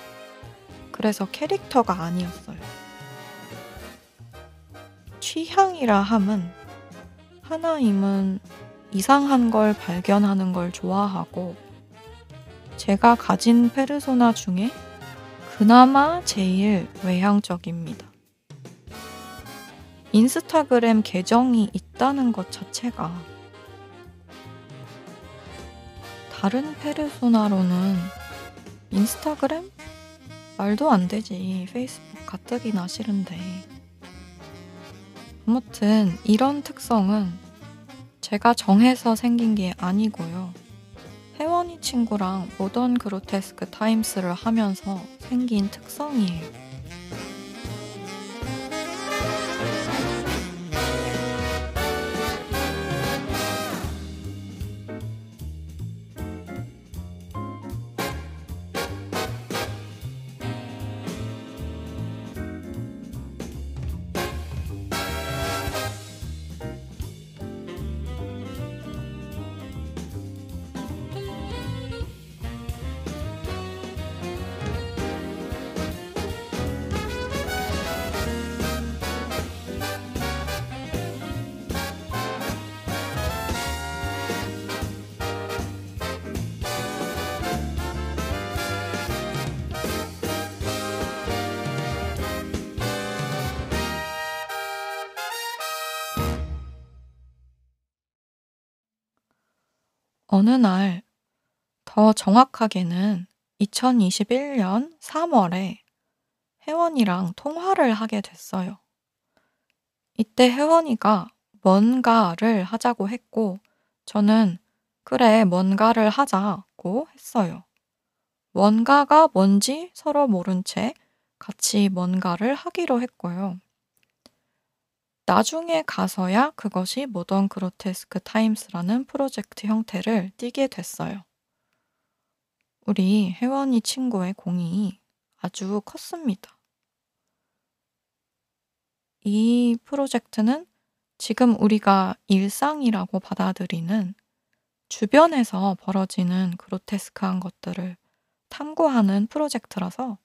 그래서 캐릭터가 아니었어요. 취향이라 함은 하나임은 이상한 걸 발견하는 걸 좋아하고 제가 가진 페르소나 중에 그나마 제일 외향적입니다. 인스타그램 계정이 있다는 것 자체가 다른 페르소나로는 인스타그램? 말도 안 되지. 페이스북 가뜩이나 싫은데. 아무튼 이런 특성은 제가 정해서 생긴 게 아니고요. 혜원이 친구랑 모던 그로테스크 타임스를 하면서 생긴 특성이에요. 어느 날, 더 정확하게는 이천이십일 년 삼월에 혜원이랑 통화를 하게 됐어요. 이때 혜원이가 뭔가를 하자고 했고 저는 그래 뭔가를 하자고 했어요. 뭔가가 뭔지 서로 모른 채 같이 뭔가를 하기로 했고요. 나중에 가서야 그것이 모던 그로테스크 타임스라는 프로젝트 형태를 띠게 됐어요. 우리 혜원이 친구의 공이 아주 컸습니다. 이 프로젝트는 지금 우리가 일상이라고 받아들이는 주변에서 벌어지는 그로테스크한 것들을 탐구하는 프로젝트라서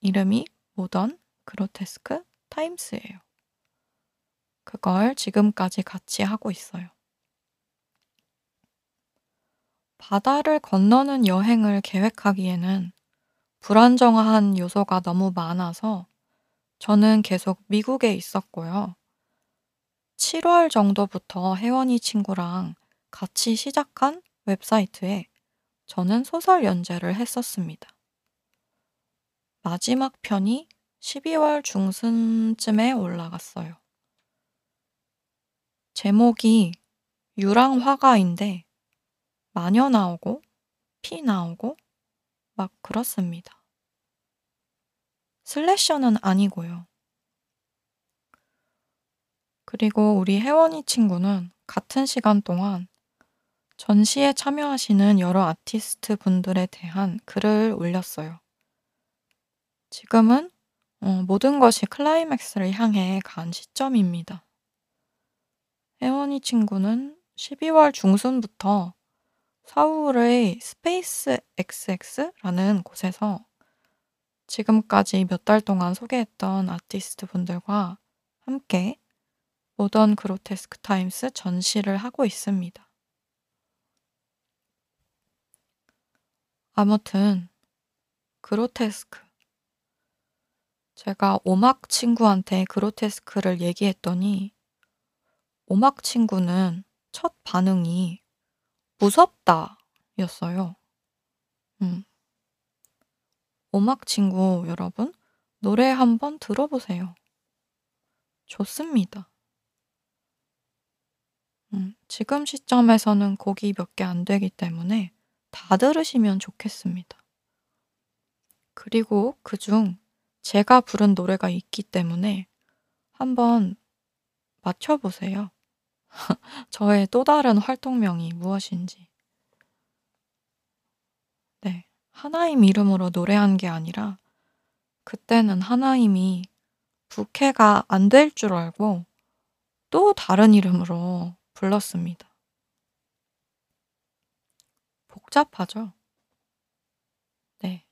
이름이 모던 그로테스크 타임스예요. 그걸 지금까지 같이 하고 있어요. 바다를 건너는 여행을 계획하기에는 불안정한 요소가 너무 많아서 저는 계속 미국에 있었고요. 칠월 정도부터 혜원이 친구랑 같이 시작한 웹사이트에 저는 소설 연재를 했었습니다. 마지막 편이 십이월 중순쯤에 올라갔어요. 제목이 유랑화가인데 마녀 나오고 피 나오고 막 그렇습니다. 슬래셔는 아니고요. 그리고 우리 혜원이 친구는 같은 시간 동안 전시에 참여하시는 여러 아티스트 분들에 대한 글을 올렸어요. 지금은 모든 것이 클라이맥스를 향해 간 시점입니다. 혜원이 친구는 십이월 중순부터 서울의 스페이스 엑스엑스라는 곳에서 지금까지 몇 달 동안 소개했던 아티스트 분들과 함께 모던 그로테스크 타임스 전시를 하고 있습니다. 아무튼 그로테스크. 제가 오막 친구한테 그로테스크를 얘기했더니 오막 친구는 첫 반응이 무섭다 였어요. 음. 오막 친구 여러분, 노래 한번 들어보세요. 좋습니다. 음, 지금 시점에서는 곡이 몇 개 안 되기 때문에 다 들으시면 좋겠습니다. 그리고 그중 제가 부른 노래가 있기 때문에 한번 맞춰보세요. 저의 또 다른 활동명이 무엇인지. 네, 하나임 이름으로 노래한 게 아니라 그때는 하나임이 부캐가 안 될 줄 알고 또 다른 이름으로 불렀습니다. 복잡하죠? 네.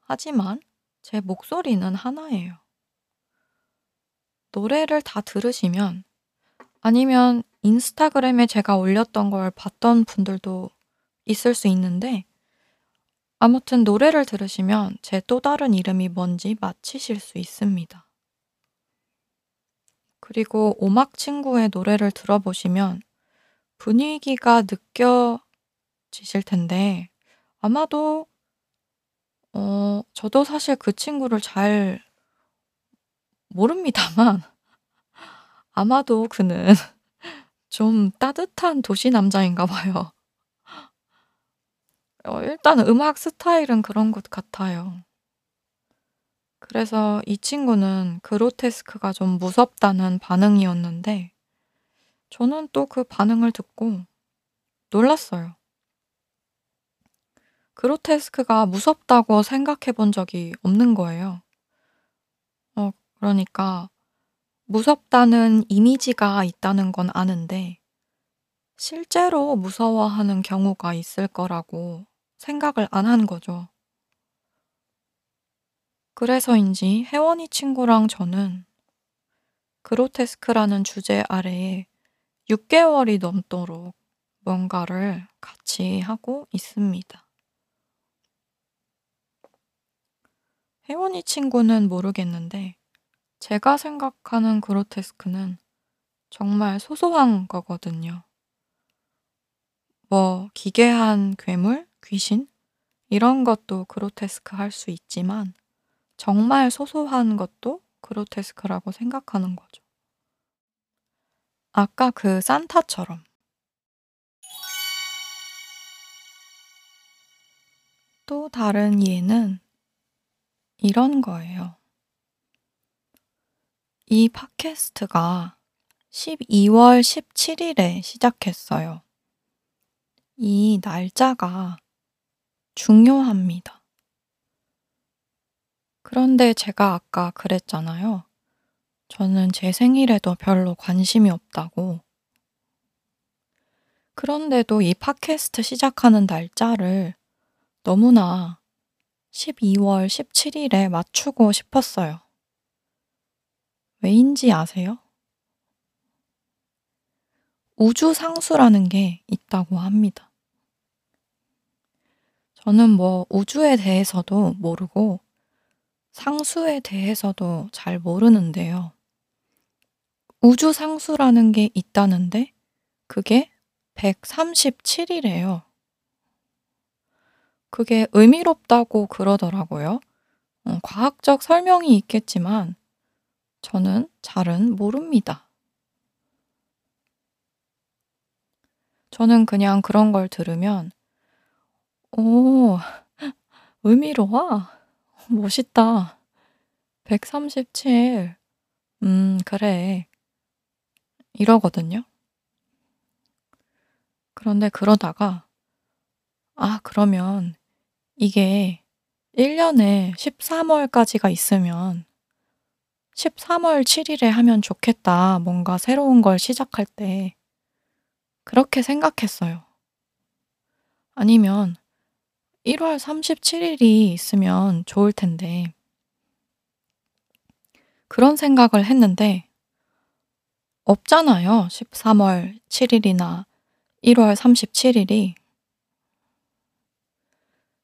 하지만 제 목소리는 하나예요. 노래를 다 들으시면 아니면 인스타그램에 제가 올렸던 걸 봤던 분들도 있을 수 있는데 아무튼 노래를 들으시면 제 또 다른 이름이 뭔지 맞히실 수 있습니다. 그리고 오막 친구의 노래를 들어보시면 분위기가 느껴지실 텐데 아마도 어, 저도 사실 그 친구를 잘 모릅니다만 아마도 그는 좀 따뜻한 도시 남자인가 봐요. 어, 일단 음악 스타일은 그런 것 같아요. 그래서 이 친구는 그로테스크가 좀 무섭다는 반응이었는데 저는 또 그 반응을 듣고 놀랐어요. 그로테스크가 무섭다고 생각해 본 적이 없는 거예요. 어, 그러니까 무섭다는 이미지가 있다는 건 아는데 실제로 무서워하는 경우가 있을 거라고 생각을 안 한 거죠. 그래서인지 혜원이 친구랑 저는 그로테스크라는 주제 아래에 육 개월이 넘도록 뭔가를 같이 하고 있습니다. 혜원이 친구는 모르겠는데 제가 생각하는 그로테스크는 정말 소소한 거거든요. 뭐 기괴한 괴물, 귀신 이런 것도 그로테스크 할 수 있지만 정말 소소한 것도 그로테스크라고 생각하는 거죠. 아까 그 산타처럼. 또 다른 예는 이런 거예요. 이 팟캐스트가 십이월 십칠일에 시작했어요. 이 날짜가 중요합니다. 그런데 제가 아까 그랬잖아요. 저는 제 생일에도 별로 관심이 없다고. 그런데도 이 팟캐스트 시작하는 날짜를 너무나 십이월 십칠일에 맞추고 싶었어요. 왜인지 아세요? 우주상수라는 게 있다고 합니다. 저는 뭐 우주에 대해서도 모르고 상수에 대해서도 잘 모르는데요. 우주상수라는 게 있다는데 그게 백삼십칠이래요. 그게 의미롭다고 그러더라고요. 과학적 설명이 있겠지만 저는 잘은 모릅니다. 저는 그냥 그런 걸 들으면 오, 의미로워. 멋있다. 백삼십칠. 음, 그래. 이러거든요. 그런데 그러다가 아, 그러면 이게 일 년에 십삼월까지가 있으면 십삼월 칠일에 하면 좋겠다. 뭔가 새로운 걸 시작할 때. 그렇게 생각했어요. 아니면 일월 삼십칠일이 있으면 좋을 텐데. 그런 생각을 했는데 없잖아요. 십삼월 칠일이나 일월 삼십칠일이.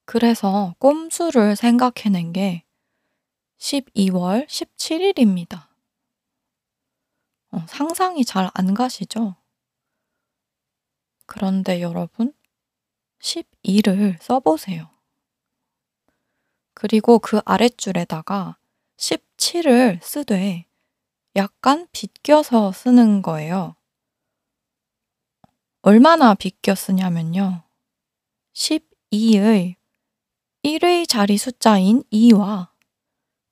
그래서 꼼수를 생각해낸 게 십이월 십칠일입니다. 어, 상상이 잘 안 가시죠? 그런데 여러분, 십이를 써보세요. 그리고 그 아랫줄에다가 십칠을 쓰되 약간 비껴서 쓰는 거예요. 얼마나 비껴 쓰냐면요. 십이의 일의 자리 숫자인 이와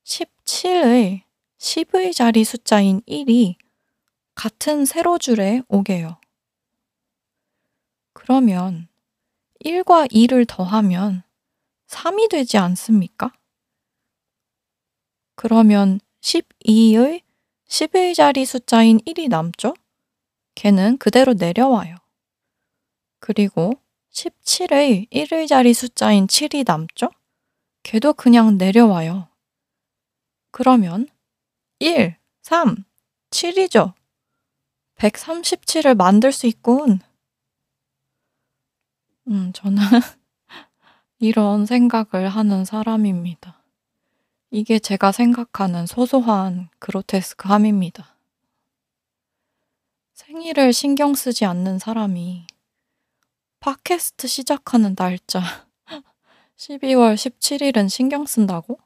십칠의 십의 자리 숫자인 일이 같은 세로줄에 오게요. 그러면 일과 이를 더하면 삼이 되지 않습니까? 그러면 십이의 십의 자리 숫자인 일이 남죠? 걔는 그대로 내려와요. 그리고 십칠의 일의 자리 숫자인 칠이 남죠? 걔도 그냥 내려와요. 그러면 일, 삼, 칠이죠. 백삼십칠을 만들 수 있군. 음, 저는 이런 생각을 하는 사람입니다. 이게 제가 생각하는 소소한 그로테스크함입니다. 생일을 신경 쓰지 않는 사람이 팟캐스트 시작하는 날짜 십이월 십칠일은 신경 쓴다고?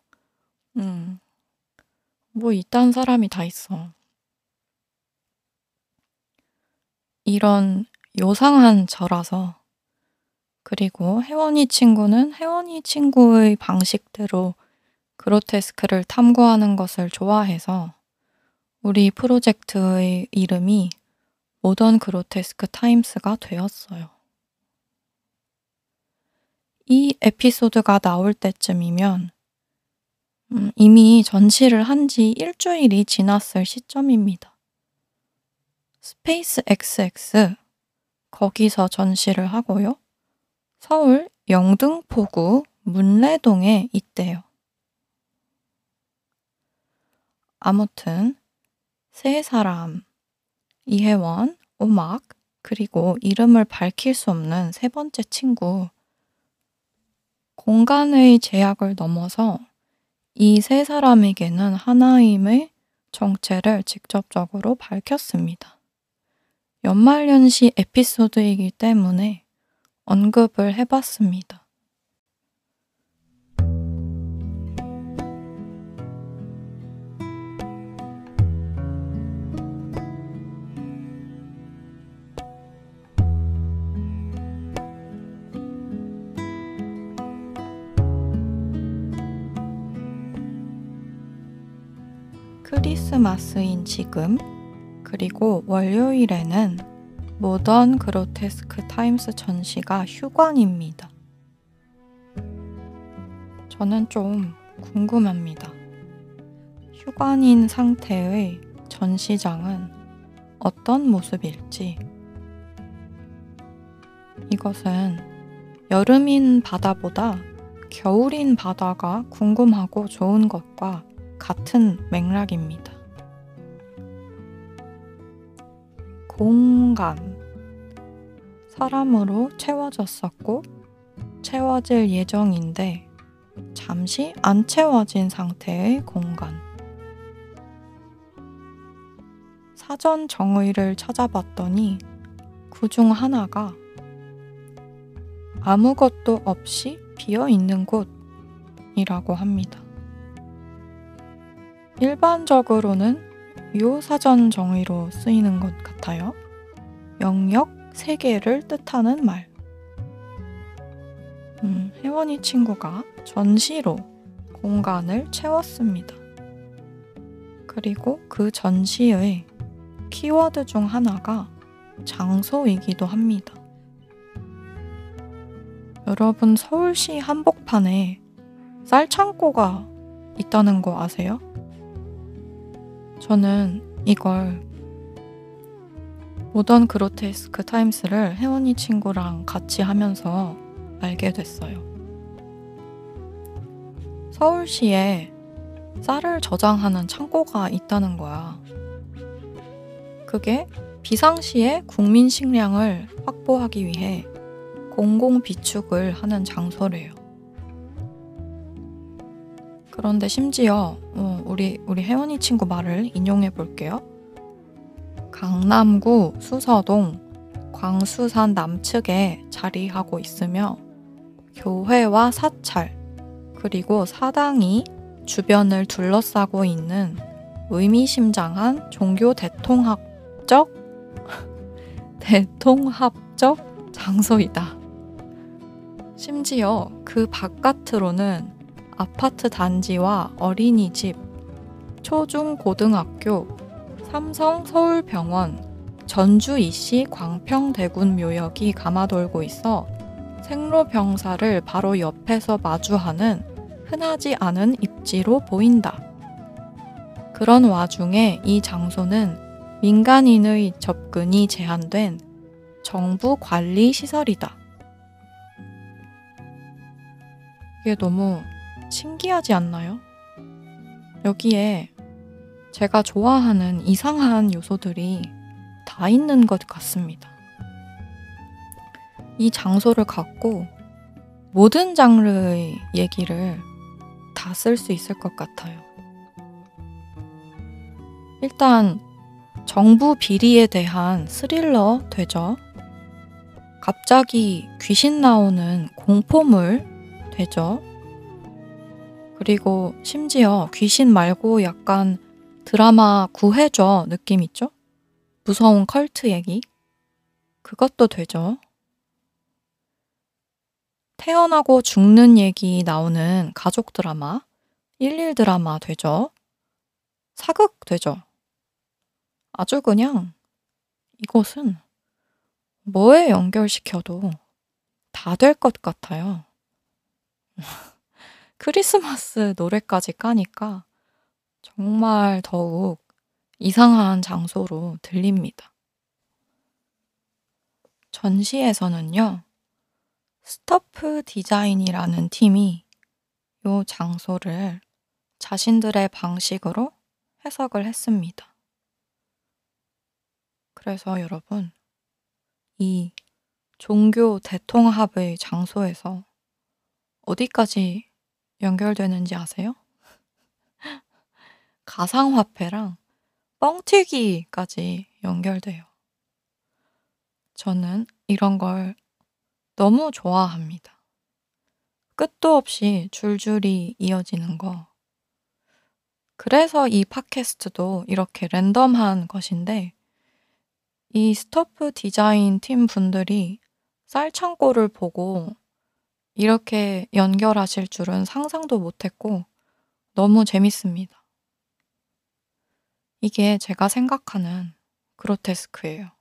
음. 뭐 이딴 사람이 다 있어. 이런 요상한 저라서. 그리고 혜원이 친구는 혜원이 친구의 방식대로 그로테스크를 탐구하는 것을 좋아해서 우리 프로젝트의 이름이 모던 그로테스크 타임스가 되었어요. 이 에피소드가 나올 때쯤이면 음, 이미 전시를 한 지 일주일이 지났을 시점입니다. 스페이스 엑스엑스, 거기서 전시를 하고요. 서울 영등포구 문래동에 있대요. 아무튼 세 사람, 이혜원, 오막, 그리고 이름을 밝힐 수 없는 세 번째 친구, 공간의 제약을 넘어서 이 세 사람에게는 하나임의 정체를 직접적으로 밝혔습니다. 연말연시 에피소드이기 때문에 언급을 해봤습니다. 크리스마스인 지금, 그리고 월요일에는 모던 그로테스크 타임스 전시가 휴관입니다. 저는 좀 궁금합니다. 휴관인 상태의 전시장은 어떤 모습일지. 이것은 여름인 바다보다 겨울인 바다가 궁금하고 좋은 것과 같은 맥락입니다. 공간. 사람으로 채워졌었고 채워질 예정인데 잠시 안 채워진 상태의 공간. 사전 정의를 찾아봤더니 그중 하나가 아무것도 없이 비어있는 곳이라고 합니다. 일반적으로는 이 사전 정의로 쓰이는 것 같아요. 영역 세계를 뜻하는 말. 음, 혜원이 친구가 전시로 공간을 채웠습니다. 그리고 그 전시의 키워드 중 하나가 장소이기도 합니다. 여러분, 서울시 한복판에 쌀창고가 있다는 거 아세요? 저는 이걸 모던 그로테스크 타임스를 혜원이 친구랑 같이 하면서 알게 됐어요. 서울시에 쌀을 저장하는 창고가 있다는 거야. 그게 비상시에 국민 식량을 확보하기 위해 공공 비축을 하는 장소래요. 그런데 심지어 어, 우리 우리 혜원이 친구 말을 인용해 볼게요. 강남구 수서동 광수산 남측에 자리하고 있으며 교회와 사찰 그리고 사당이 주변을 둘러싸고 있는 의미심장한 종교 대통합적 대통합적 장소이다. 심지어 그 바깥으로는 아파트 단지와 어린이집, 초중고등학교, 삼성서울병원, 전주이시 광평대군 묘역이 가마돌고 있어 생로병사를 바로 옆에서 마주하는 흔하지 않은 입지로 보인다. 그런 와중에 이 장소는 민간인의 접근이 제한된 정부 관리 시설이다. 이게 너무 신기하지 않나요? 여기에 제가 좋아하는 이상한 요소들이 다 있는 것 같습니다. 이 장소를 갖고 모든 장르의 얘기를 다 쓸 수 있을 것 같아요. 일단 정부 비리에 대한 스릴러 되죠. 갑자기 귀신 나오는 공포물 되죠. 그리고 심지어 귀신 말고 약간 드라마 구해줘 느낌 있죠? 무서운 컬트 얘기? 그것도 되죠. 태어나고 죽는 얘기 나오는 가족 드라마, 일일 드라마 되죠. 사극 되죠. 아주 그냥 이곳은 뭐에 연결시켜도 다 될 것 같아요. 크리스마스 노래까지 까니까 정말 더욱 이상한 장소로 들립니다. 전시에서는요, 스터프 디자인이라는 팀이 이 장소를 자신들의 방식으로 해석을 했습니다. 그래서 여러분, 이 종교 대통합의 장소에서 어디까지 연결되는지 아세요? 가상화폐랑 뻥튀기까지 연결돼요. 저는 이런 걸 너무 좋아합니다. 끝도 없이 줄줄이 이어지는 거. 그래서 이 팟캐스트도 이렇게 랜덤한 것인데, 이 스토프 디자인 팀 분들이 쌀창고를 보고 이렇게 연결하실 줄은 상상도 못했고 너무 재밌습니다. 이게 제가 생각하는 그로테스크예요.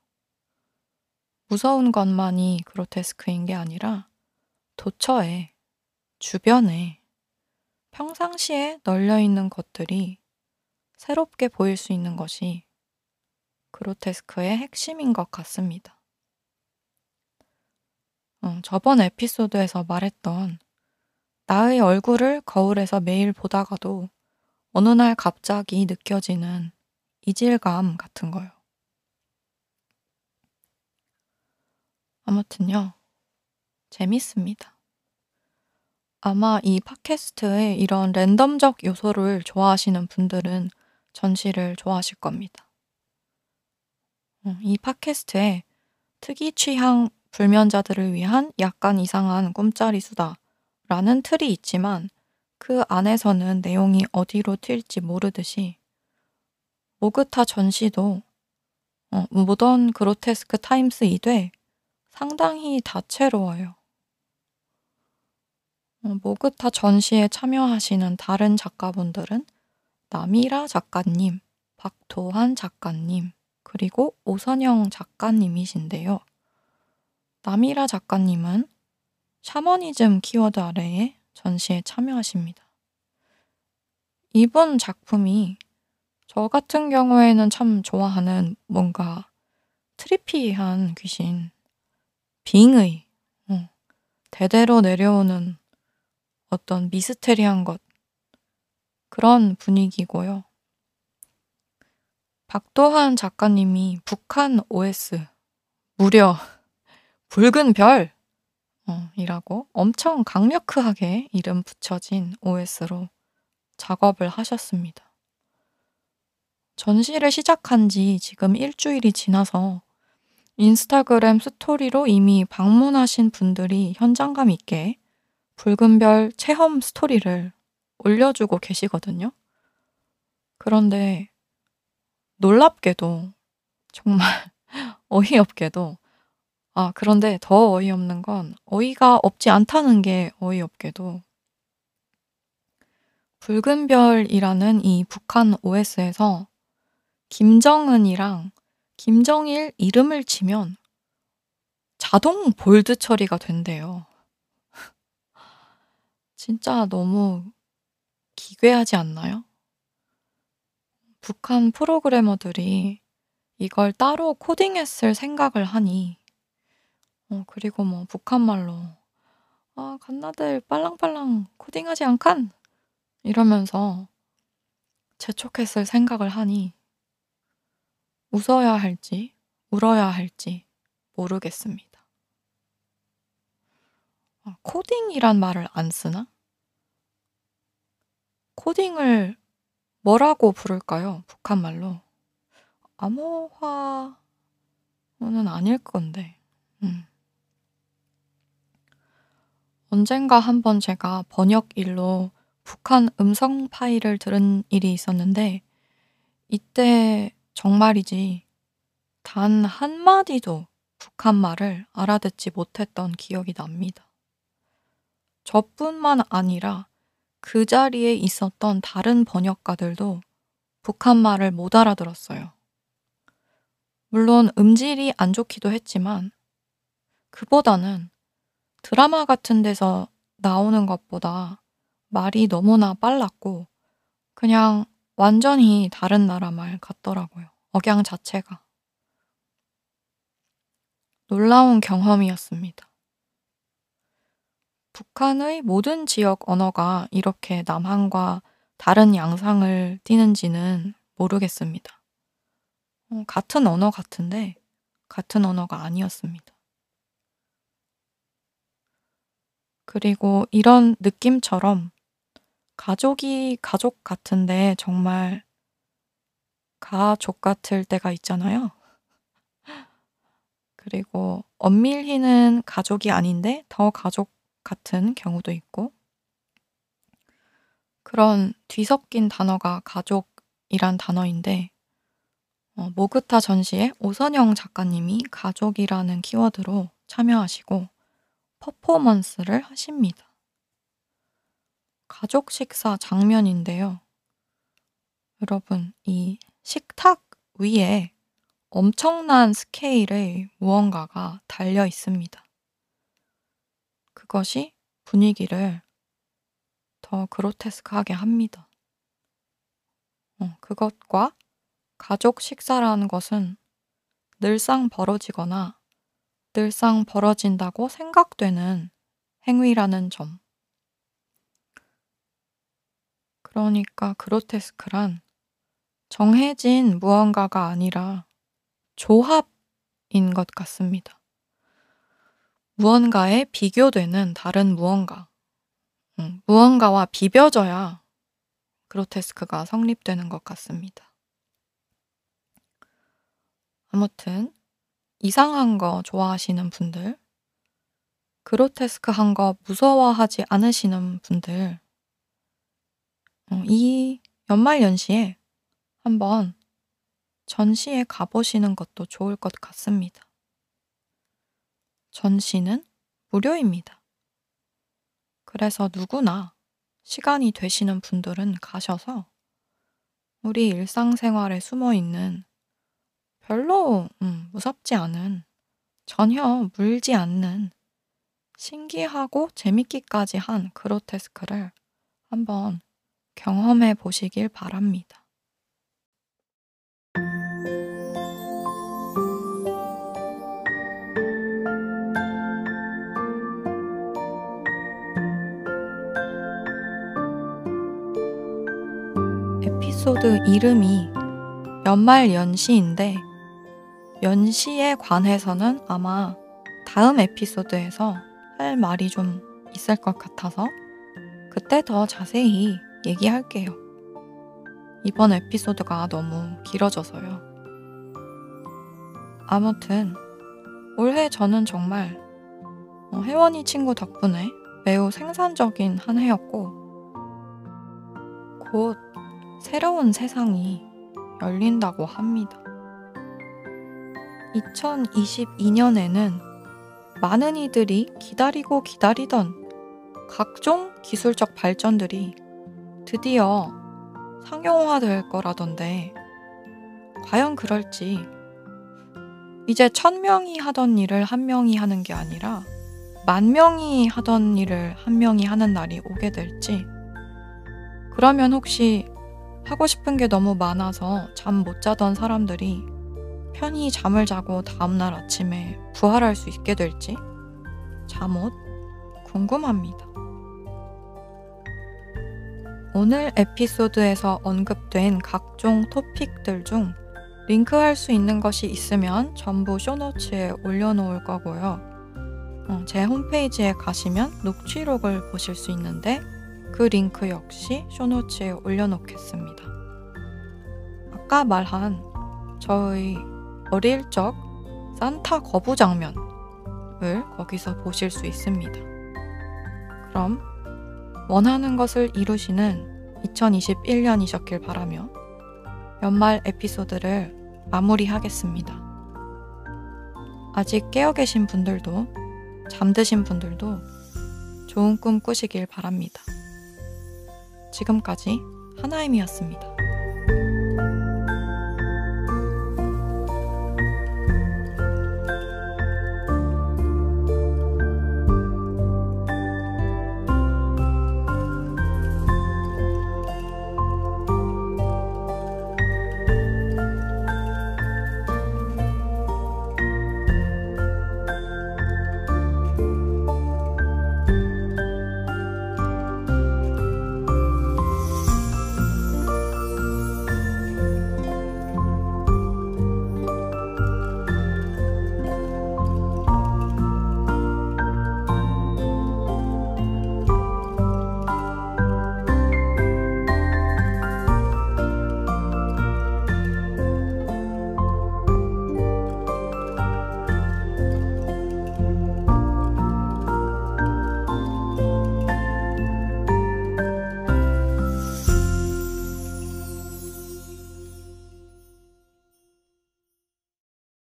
무서운 것만이 그로테스크인 게 아니라 도처에, 주변에, 평상시에 널려있는 것들이 새롭게 보일 수 있는 것이 그로테스크의 핵심인 것 같습니다. 음, 저번 에피소드에서 말했던 나의 얼굴을 거울에서 매일 보다가도 어느 날 갑자기 느껴지는 이질감 같은 거요. 아무튼요, 재밌습니다. 아마 이 팟캐스트에 이런 랜덤적 요소를 좋아하시는 분들은 전시를 좋아하실 겁니다. 이 팟캐스트에 특이 취향 불면자들을 위한 약간 이상한 꿈짜리 수다라는 틀이 있지만 그 안에서는 내용이 어디로 튈지 모르듯이 모그타 전시도 어, 모던 그로테스크 타임스 이 대 상당히 다채로워요. 어, 모그타 전시에 참여하시는 다른 작가분들은 나미라 작가님, 박도한 작가님, 그리고 오선영 작가님이신데요. 나미라 작가님은 샤머니즘 키워드 아래에 전시에 참여하십니다. 이분 작품이 저 같은 경우에는 참 좋아하는 뭔가 트리피한 귀신, 빙의, 어, 대대로 내려오는 어떤 미스테리한 것, 그런 분위기고요. 박도한 작가님이 북한 오에스, 무려 붉은 별! 어, 이라고 엄청 강력하게 이름 붙여진 오에스로 작업을 하셨습니다. 전시를 시작한 지 지금 일주일이 지나서 인스타그램 스토리로 이미 방문하신 분들이 현장감 있게 붉은 별 체험 스토리를 올려주고 계시거든요. 그런데 놀랍게도 정말 어이없게도 아, 그런데 더 어이없는 건 어이가 없지 않다는 게 어이없게도 붉은 별이라는 이 북한 오에스에서 김정은이랑 김정일 이름을 치면 자동 볼드 처리가 된대요. 진짜 너무 기괴하지 않나요? 북한 프로그래머들이 이걸 따로 코딩했을 생각을 하니 어, 그리고 뭐 북한말로 아, 갓나들 빨랑빨랑 코딩하지 않칸? 이러면서 재촉했을 생각을 하니 웃어야 할지 울어야 할지 모르겠습니다. 아, 코딩이란 말을 안 쓰나? 코딩을 뭐라고 부를까요? 북한말로 암호화는 아닐 건데 음. 언젠가 한번 제가 번역 일로 북한 음성 파일을 들은 일이 있었는데 이때 정말이지 단 한마디도 북한 말을 알아듣지 못했던 기억이 납니다. 저뿐만 아니라 그 자리에 있었던 다른 번역가들도 북한 말을 못 알아들었어요. 물론 음질이 안 좋기도 했지만 그보다는 드라마 같은 데서 나오는 것보다 말이 너무나 빨랐고 그냥 완전히 다른 나라 말 같더라고요. 억양 자체가. 놀라운 경험이었습니다. 북한의 모든 지역 언어가 이렇게 남한과 다른 양상을 띠는지는 모르겠습니다. 같은 언어 같은데 같은 언어가 아니었습니다. 그리고 이런 느낌처럼 가족이 가족 같은데 정말 가족 같을 때가 있잖아요. 그리고 엄밀히는 가족이 아닌데 더 가족 같은 경우도 있고 그런 뒤섞인 단어가 가족이란 단어인데 어, 모그타 전시에 오선영 작가님이 가족이라는 키워드로 참여하시고 퍼포먼스를 하십니다. 가족 식사 장면인데요. 여러분, 이 식탁 위에 엄청난 스케일의 무언가가 달려 있습니다. 그것이 분위기를 더 그로테스크하게 합니다. 어, 그것과 가족 식사라는 것은 늘상 벌어지거나 늘상 벌어진다고 생각되는 행위라는 점. 그러니까 그로테스크란 정해진 무언가가 아니라 조합인 것 같습니다. 무언가에 비교되는 다른 무언가, 음, 무언가와 비벼져야 그로테스크가 성립되는 것 같습니다. 아무튼 이상한 거 좋아하시는 분들, 그로테스크한 거 무서워하지 않으시는 분들, 음, 이 연말연시에 한번 전시에 가보시는 것도 좋을 것 같습니다. 전시는 무료입니다. 그래서 누구나 시간이 되시는 분들은 가셔서 우리 일상생활에 숨어있는 별로 음, 무섭지 않은, 전혀 물지 않는, 신기하고 재밌기까지 한 그로테스크를 한번 경험해 보시길 바랍니다. 에피소드 이름이 연말연시인데 연시에 관해서는 아마 다음 에피소드에서 할 말이 좀 있을 것 같아서 그때 더 자세히 얘기할게요. 이번 에피소드가 너무 길어져서요. 아무튼 올해 저는 정말 혜원이 친구 덕분에 매우 생산적인 한 해였고 곧 새로운 세상이 열린다고 합니다. 이천이십이 년에는 많은 이들이 기다리고 기다리던 각종 기술적 발전들이 드디어 상용화될 거라던데 과연 그럴지, 이제 천 명이 하던 일을 한 명이 하는 게 아니라 만 명이 하던 일을 한 명이 하는 날이 오게 될지, 그러면 혹시 하고 싶은 게 너무 많아서 잠 못 자던 사람들이 편히 잠을 자고 다음날 아침에 부활할 수 있게 될지 잠옷 궁금합니다. 오늘 에피소드에서 언급된 각종 토픽들 중 링크할 수 있는 것이 있으면 전부 쇼노츠에 올려놓을 거고요. 제 홈페이지에 가시면 녹취록을 보실 수 있는데 그 링크 역시 쇼노츠에 올려놓겠습니다. 아까 말한 저의 어릴 적 산타 거부 장면을 거기서 보실 수 있습니다. 그럼 원하는 것을 이루시는 이천이십일 년이셨길 바라며 연말 에피소드를 마무리하겠습니다. 아직 깨어 계신 분들도 잠드신 분들도 좋은 꿈 꾸시길 바랍니다. 지금까지 하나임이었습니다.